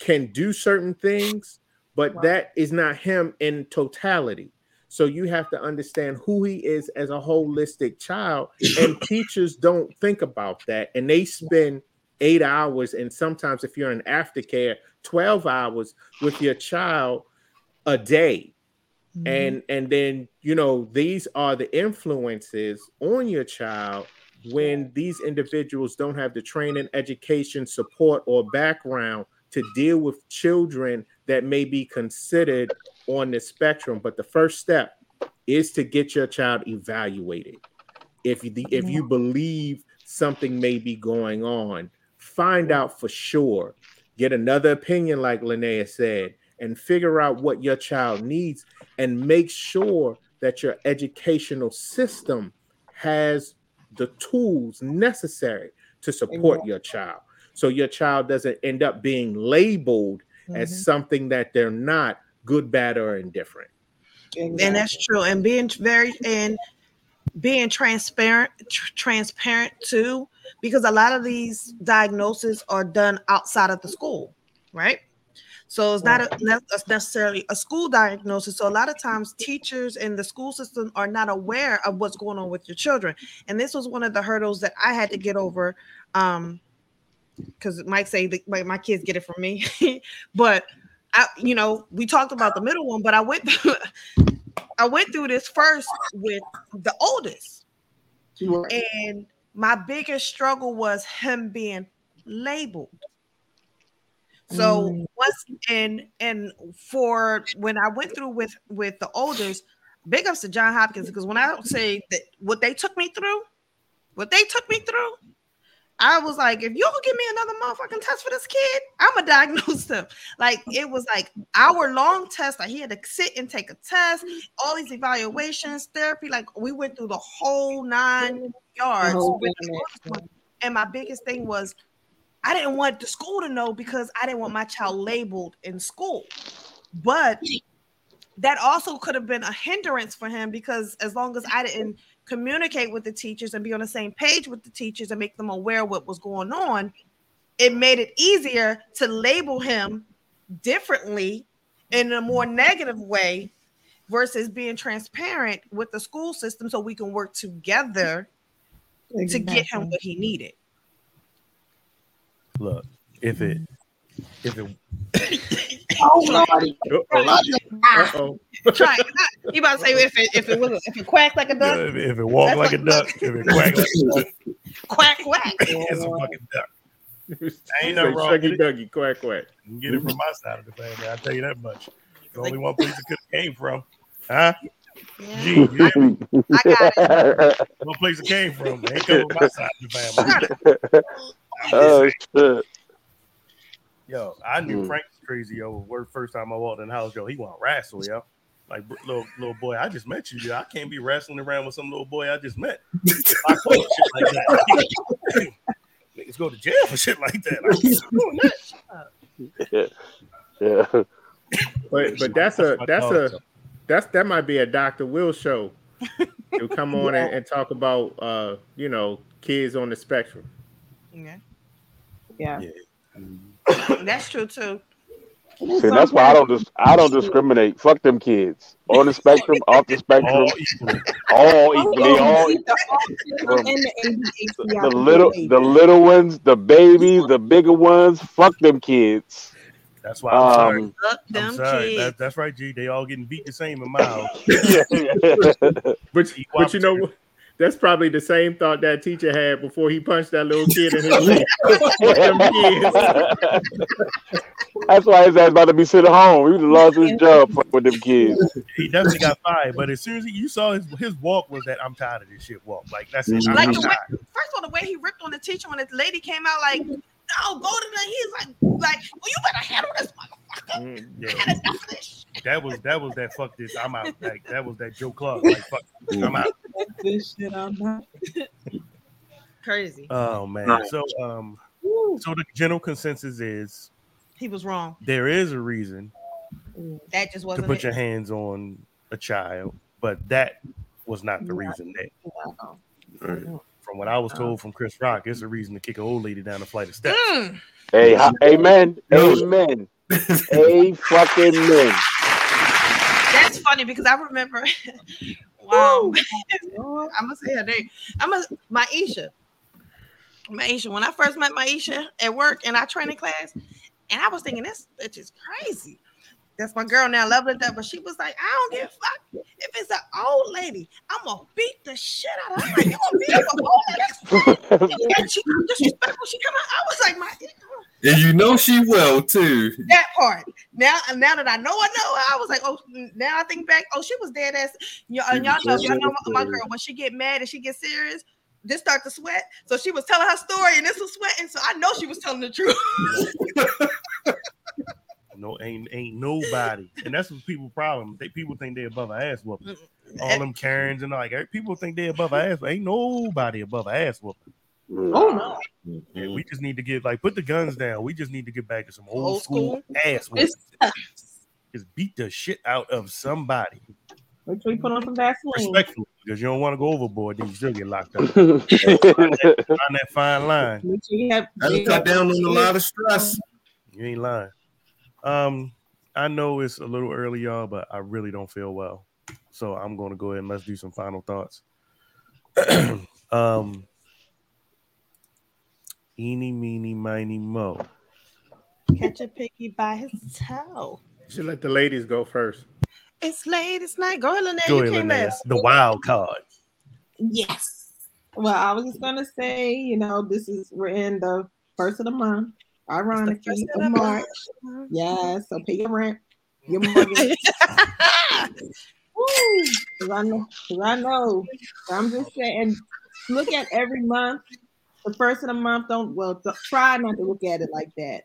can do certain things, but wow. that is not him in totality. So you have to understand who he is as a holistic child, and teachers don't think about that. And they spend eight hours, and sometimes if you're in aftercare, twelve hours with your child a day. Mm-hmm. And, and then, you know, these are the influences on your child when these individuals don't have the training, education, support, or background to deal with children that may be considered on the spectrum. But the first step is to get your child evaluated. If you, if you believe something may be going on, find out for sure. Get another opinion, like Linnea said, and figure out what your child needs, and make sure that your educational system has the tools necessary to support your child, so your child doesn't end up being labeled mm-hmm. as something that they're not, good, bad, or indifferent. Exactly. And that's true. And being very and being transparent, tr- transparent too, because a lot of these diagnoses are done outside of the school, right? So it's not a, necessarily a school diagnosis. So a lot of times teachers in the school system are not aware of what's going on with your children. And this was one of the hurdles that I had to get over, um, because Mike say that my, my kids get it from me. But, I, you know, we talked about the middle one, but I went through, I went through this first with the oldest. Sure. And my biggest struggle was him being labeled. So once and and for when I went through with with the oldest, big ups to John Hopkins, because when I say that what they took me through, what they took me through, I was like, if you don't give me another motherfucking test for this kid, I'ma diagnose them. Like it was like hour long test. Like he had to sit and take a test, all these evaluations, therapy. Like we went through the whole nine yards. Oh, with the and my biggest thing was, I didn't want the school to know because I didn't want my child labeled in school. But that also could have been a hindrance for him, because as long as I didn't communicate with the teachers and be on the same page with the teachers and make them aware of what was going on, it made it easier to label him differently in a more negative way versus being transparent with the school system so we can work together to get him what he needed. Look, if it, if it, oh Lordy, uh-oh. Try it. You about to say if it, if it was, if it quacked like a duck, yeah, if, if it walked like, like a duck, if it quacked like a duck, quack quack, it's a fucking duck. Ain't no wrong. Chucky Dougie, quack quack. You can get it from my side of the family. I tell you that much. It's the only one place it could have came from, huh? Yeah. Gee, I got it. One place it came from. It ain't come from my side of the family. Oh shit! Yo, I knew mm. Frank was crazy. Yo, first time I walked in the house, yo, he want to wrestle, yo. Like little little boy, I just met you. Yo. I can't be wrestling around with some little boy I just met. I call shit like that. Niggas go to jail for shit like that. I'm just doing that. Yeah, yeah. But but that's a that's a that's that might be a Doctor Will show. He'll come on yeah. and, and talk about uh you know kids on the spectrum. Yeah. Yeah, that's true too. See, that's why I don't dis- I don't discriminate. Fuck them kids on the spectrum, off the spectrum, all equally. All equally. All the little, the little ones, the babies, the bigger ones. Fuck them kids. That's why I'm um, sorry. Fuck them I'm sorry. Kids. That, that's right, G. They all getting beat the same in my house. Yeah, yeah. But but you know what? That's probably the same thought that teacher had before he punched that little kid in his leg. That's why his ass about to be sitting home. He would have lost his job with them kids. He definitely got fired, but as soon as he, you saw his, his walk was that I'm tired of this shit walk. Like that's it. Like the way, first of all, the way he ripped on the teacher when the lady came out like, no, go to the. He's like, like, well, you better handle this motherfucker. Mm, yeah. I had enough of this shit. That was that was that fuck this. I'm out. Like that was that Joe Clark. Like fuck, I'm out. This shit, I'm out. Crazy. Oh man. So um. Woo. So the general consensus is he was wrong. There is a reason that just wasn't to put it. Your hands on a child, but that was not the reason. That wow. Right. From what I was told from Chris Rock, it's a reason to kick an old lady down a flight of steps. Mm. Hey, hi, amen, amen, a fucking man. That's funny because I remember. Wow, I'm gonna say her name. I'm a Maisha. Maisha, when I first met Maisha at work in our training class, and I was thinking, this bitch is crazy. That's my girl now, love her to death. But she was like, I don't give a fuck if it's an old lady. I'm going to beat the shit out of her. I'm like, you going to beat up an old lady? And she was disrespectful. She come out. I was like, my. And you know she will, too. That part. Now now that I know I know her, I was like, oh, now I think back. Oh, she was dead ass. Y'all, y'all know, y'all know my, my girl, when she get mad and she get serious, just start to sweat. So she was telling her story and this was sweating. So I know she was telling the truth. No, ain't ain't nobody. And that's what people's problem. They people think they're above an ass whooping. All them Karens and all, like people think they're above an ass. Ain't nobody above an ass whooping. Oh no. Yeah, we just need to get like put the guns down. We just need to get back to some old, old school, school ass whooping. Just beat the shit out of somebody. Make sure you put on some Vaseline. Respectfully, because you don't want to go overboard, then you still get locked up. On that, that fine line. That'll cut down on a lot of stress. You ain't lying. Um, I know it's a little early, y'all, but I really don't feel well. So I'm going to go ahead and let's do some final thoughts. um, Eeny, meeny, miny, mo. Catch a piggy by his tail. You should let the ladies go first. It's late. It's night. Go ahead, Linnea. Go ahead, Linnea. The wild card. Yes. Well, I was just gonna say, you know, this is we're in the first of the month, ironically, of, of March. March. Yes. So pay your rent, your mortgage. Woo! Cause I know. Cause I know. I'm just saying. Look at every month. The first of the month. Don't. Well, don't, try not to look at it like that.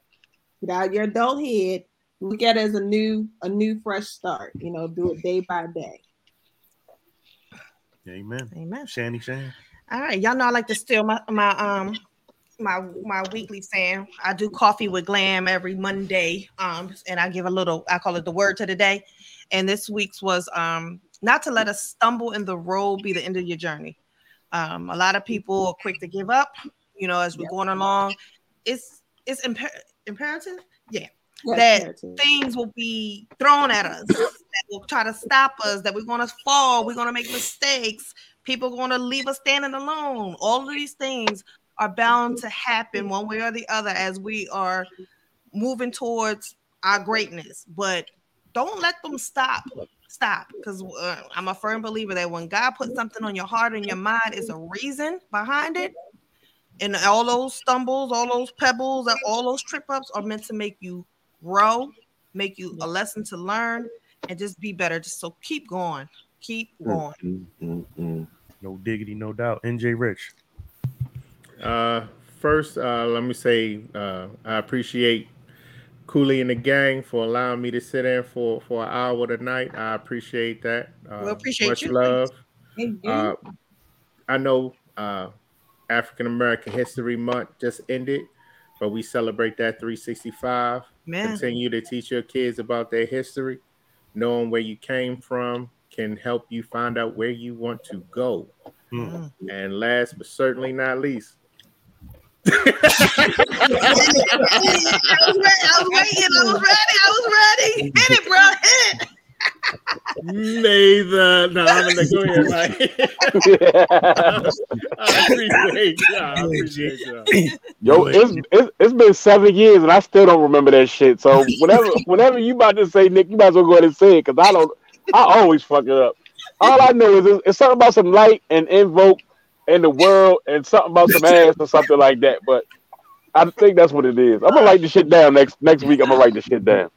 Without your adult head. Look at it as a new, a new fresh start. You know, do it day by day. Amen. Amen. Shani, Shani. All right, y'all know I like to steal my my um my my weekly saying. I do coffee with glam every Monday. Um, and I give a little. I call it the word to the day. And this week's was um not to let a stumble in the road be the end of your journey. Um, a lot of people are quick to give up. You know, as we're yep. going along, it's it's imper- imperative. Yeah. That things will be thrown at us, that will try to stop us, that we're going to fall, we're going to make mistakes, people are going to leave us standing alone. All of these things are bound to happen one way or the other as we are moving towards our greatness. But don't let them stop, stop, because uh, I'm a firm believer that when God puts something on your heart and your mind, is a reason behind it. And all those stumbles, all those pebbles, all those trip ups are meant to make you grow, make you a lesson to learn, and just be better. Just so keep going, keep going. No diggity, no doubt. N J Rich. Uh, first, uh, let me say uh, I appreciate Cooley and the gang for allowing me to sit in for, for an hour tonight. I appreciate that. Uh, we appreciate much you. Love. Uh, I know uh, African American History Month just ended, but we celebrate that three sixty-five. Man. Continue to teach your kids about their history. Knowing where you came from can help you find out where you want to go. Mm. And last but certainly not least. I was waiting. I was ready. I was ready. Hit it, bro. Hit it. May the no, I'm gonna go ahead. Like, I appreciate y'all. I appreciate y'all. Yo, it's, it's it's been seven years and I still don't remember that shit. So whenever whenever you about to say Nick, you might as well go ahead and say it because I don't. I always fuck it up. All I know is it's, it's something about some light and invoke in the world and something about some ass or something like that. But I think that's what it is. I'm gonna write this shit down next next week. I'm gonna write this shit down.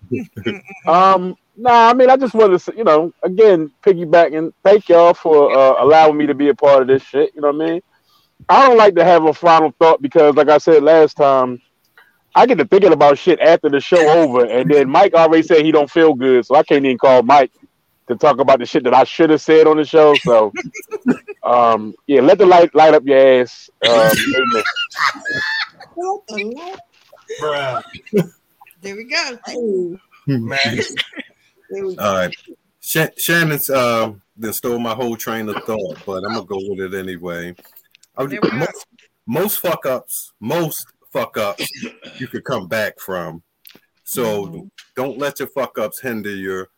Um, nah, I mean, I just wanted to, you know, again, piggyback and thank y'all for uh, allowing me to be a part of this shit. You know what I mean? I don't like to have a final thought because, like I said last time, I get to thinking about shit after the show over, and then Mike already said he don't feel good, so I can't even call Mike to talk about the shit that I should have said on the show. So, um, yeah, let the light light up your ass. Um, amen. Bruh. There we go. Man. There we go. All right. Sh- Shannon's uh, then stole my whole train of thought, but I'm going to go with it anyway. I'm, most, most fuck ups, most fuck ups you could come back from. So mm-hmm. don't let your fuck ups hinder your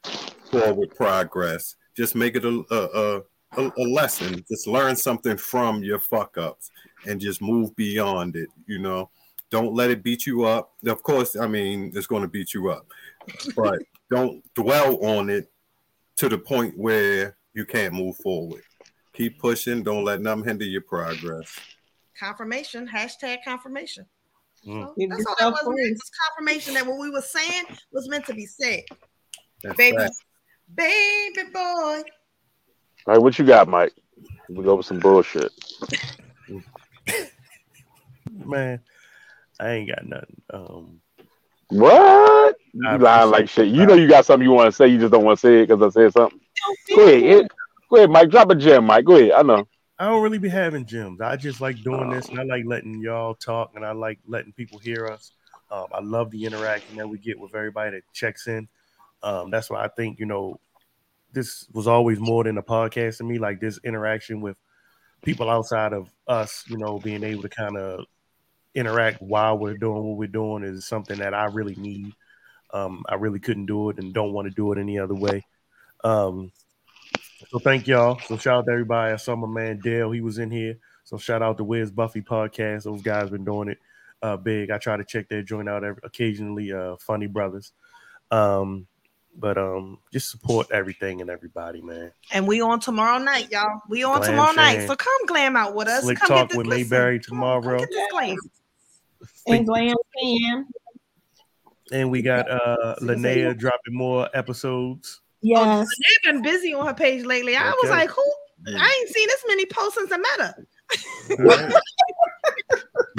forward progress. Just make it a, a, a, a lesson. Just learn something from your fuck ups. And just move beyond it, you know. Don't let it beat you up. Of course, I mean, it's going to beat you up, but don't dwell on it to the point where you can't move forward. Keep pushing. Don't let nothing hinder your progress. Confirmation. Hashtag confirmation. Mm. So that's all that was. It was confirmation that what we were saying was meant to be said. That's baby, that. Baby boy. All right, what you got, Mike? We go with some bullshit. Man, I ain't got nothing. Um, what? You lying like shit. You know you got something you want to say. You just don't want to say it because I said something. Go ahead. Go ahead, Mike. Drop a gem, Mike. Go ahead. I know. I don't really be having gems. I just like doing um, this, and I like letting y'all talk, and I like letting people hear us. Um, I love the interaction that we get with everybody that checks in. Um, that's why I think, you know, this was always more than a podcast to me, like this interaction with people outside of us, you know, being able to kind of interact while we're doing what we're doing is something that I really need. Um, I really couldn't do it and don't want to do it any other way. Um, so thank y'all. So shout out to everybody. I saw my man Dale. He was in here. So shout out to Where's Buffy podcast. Those guys been doing it uh, big. I try to check their joint out every, occasionally. Uh, funny brothers. Um, But um, just support everything and everybody, man. And we on tomorrow night, y'all. We on glam tomorrow Shane. night, so come glam out with us. Slick come talk get this with listen. Mayberry tomorrow. Come, come get this glam. And glam Sam. And we got uh, Linnea dropping more episodes. Yes, oh, Linnea been busy on her page lately. Okay. I was like, who? I ain't seen this many posts since I met her.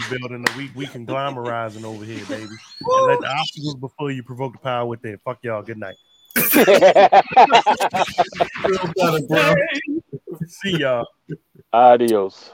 Building a week, we conglomerizing over here, baby. And let the obstacles before you provoke the power with it. Fuck y'all. Good night. See y'all. Adios.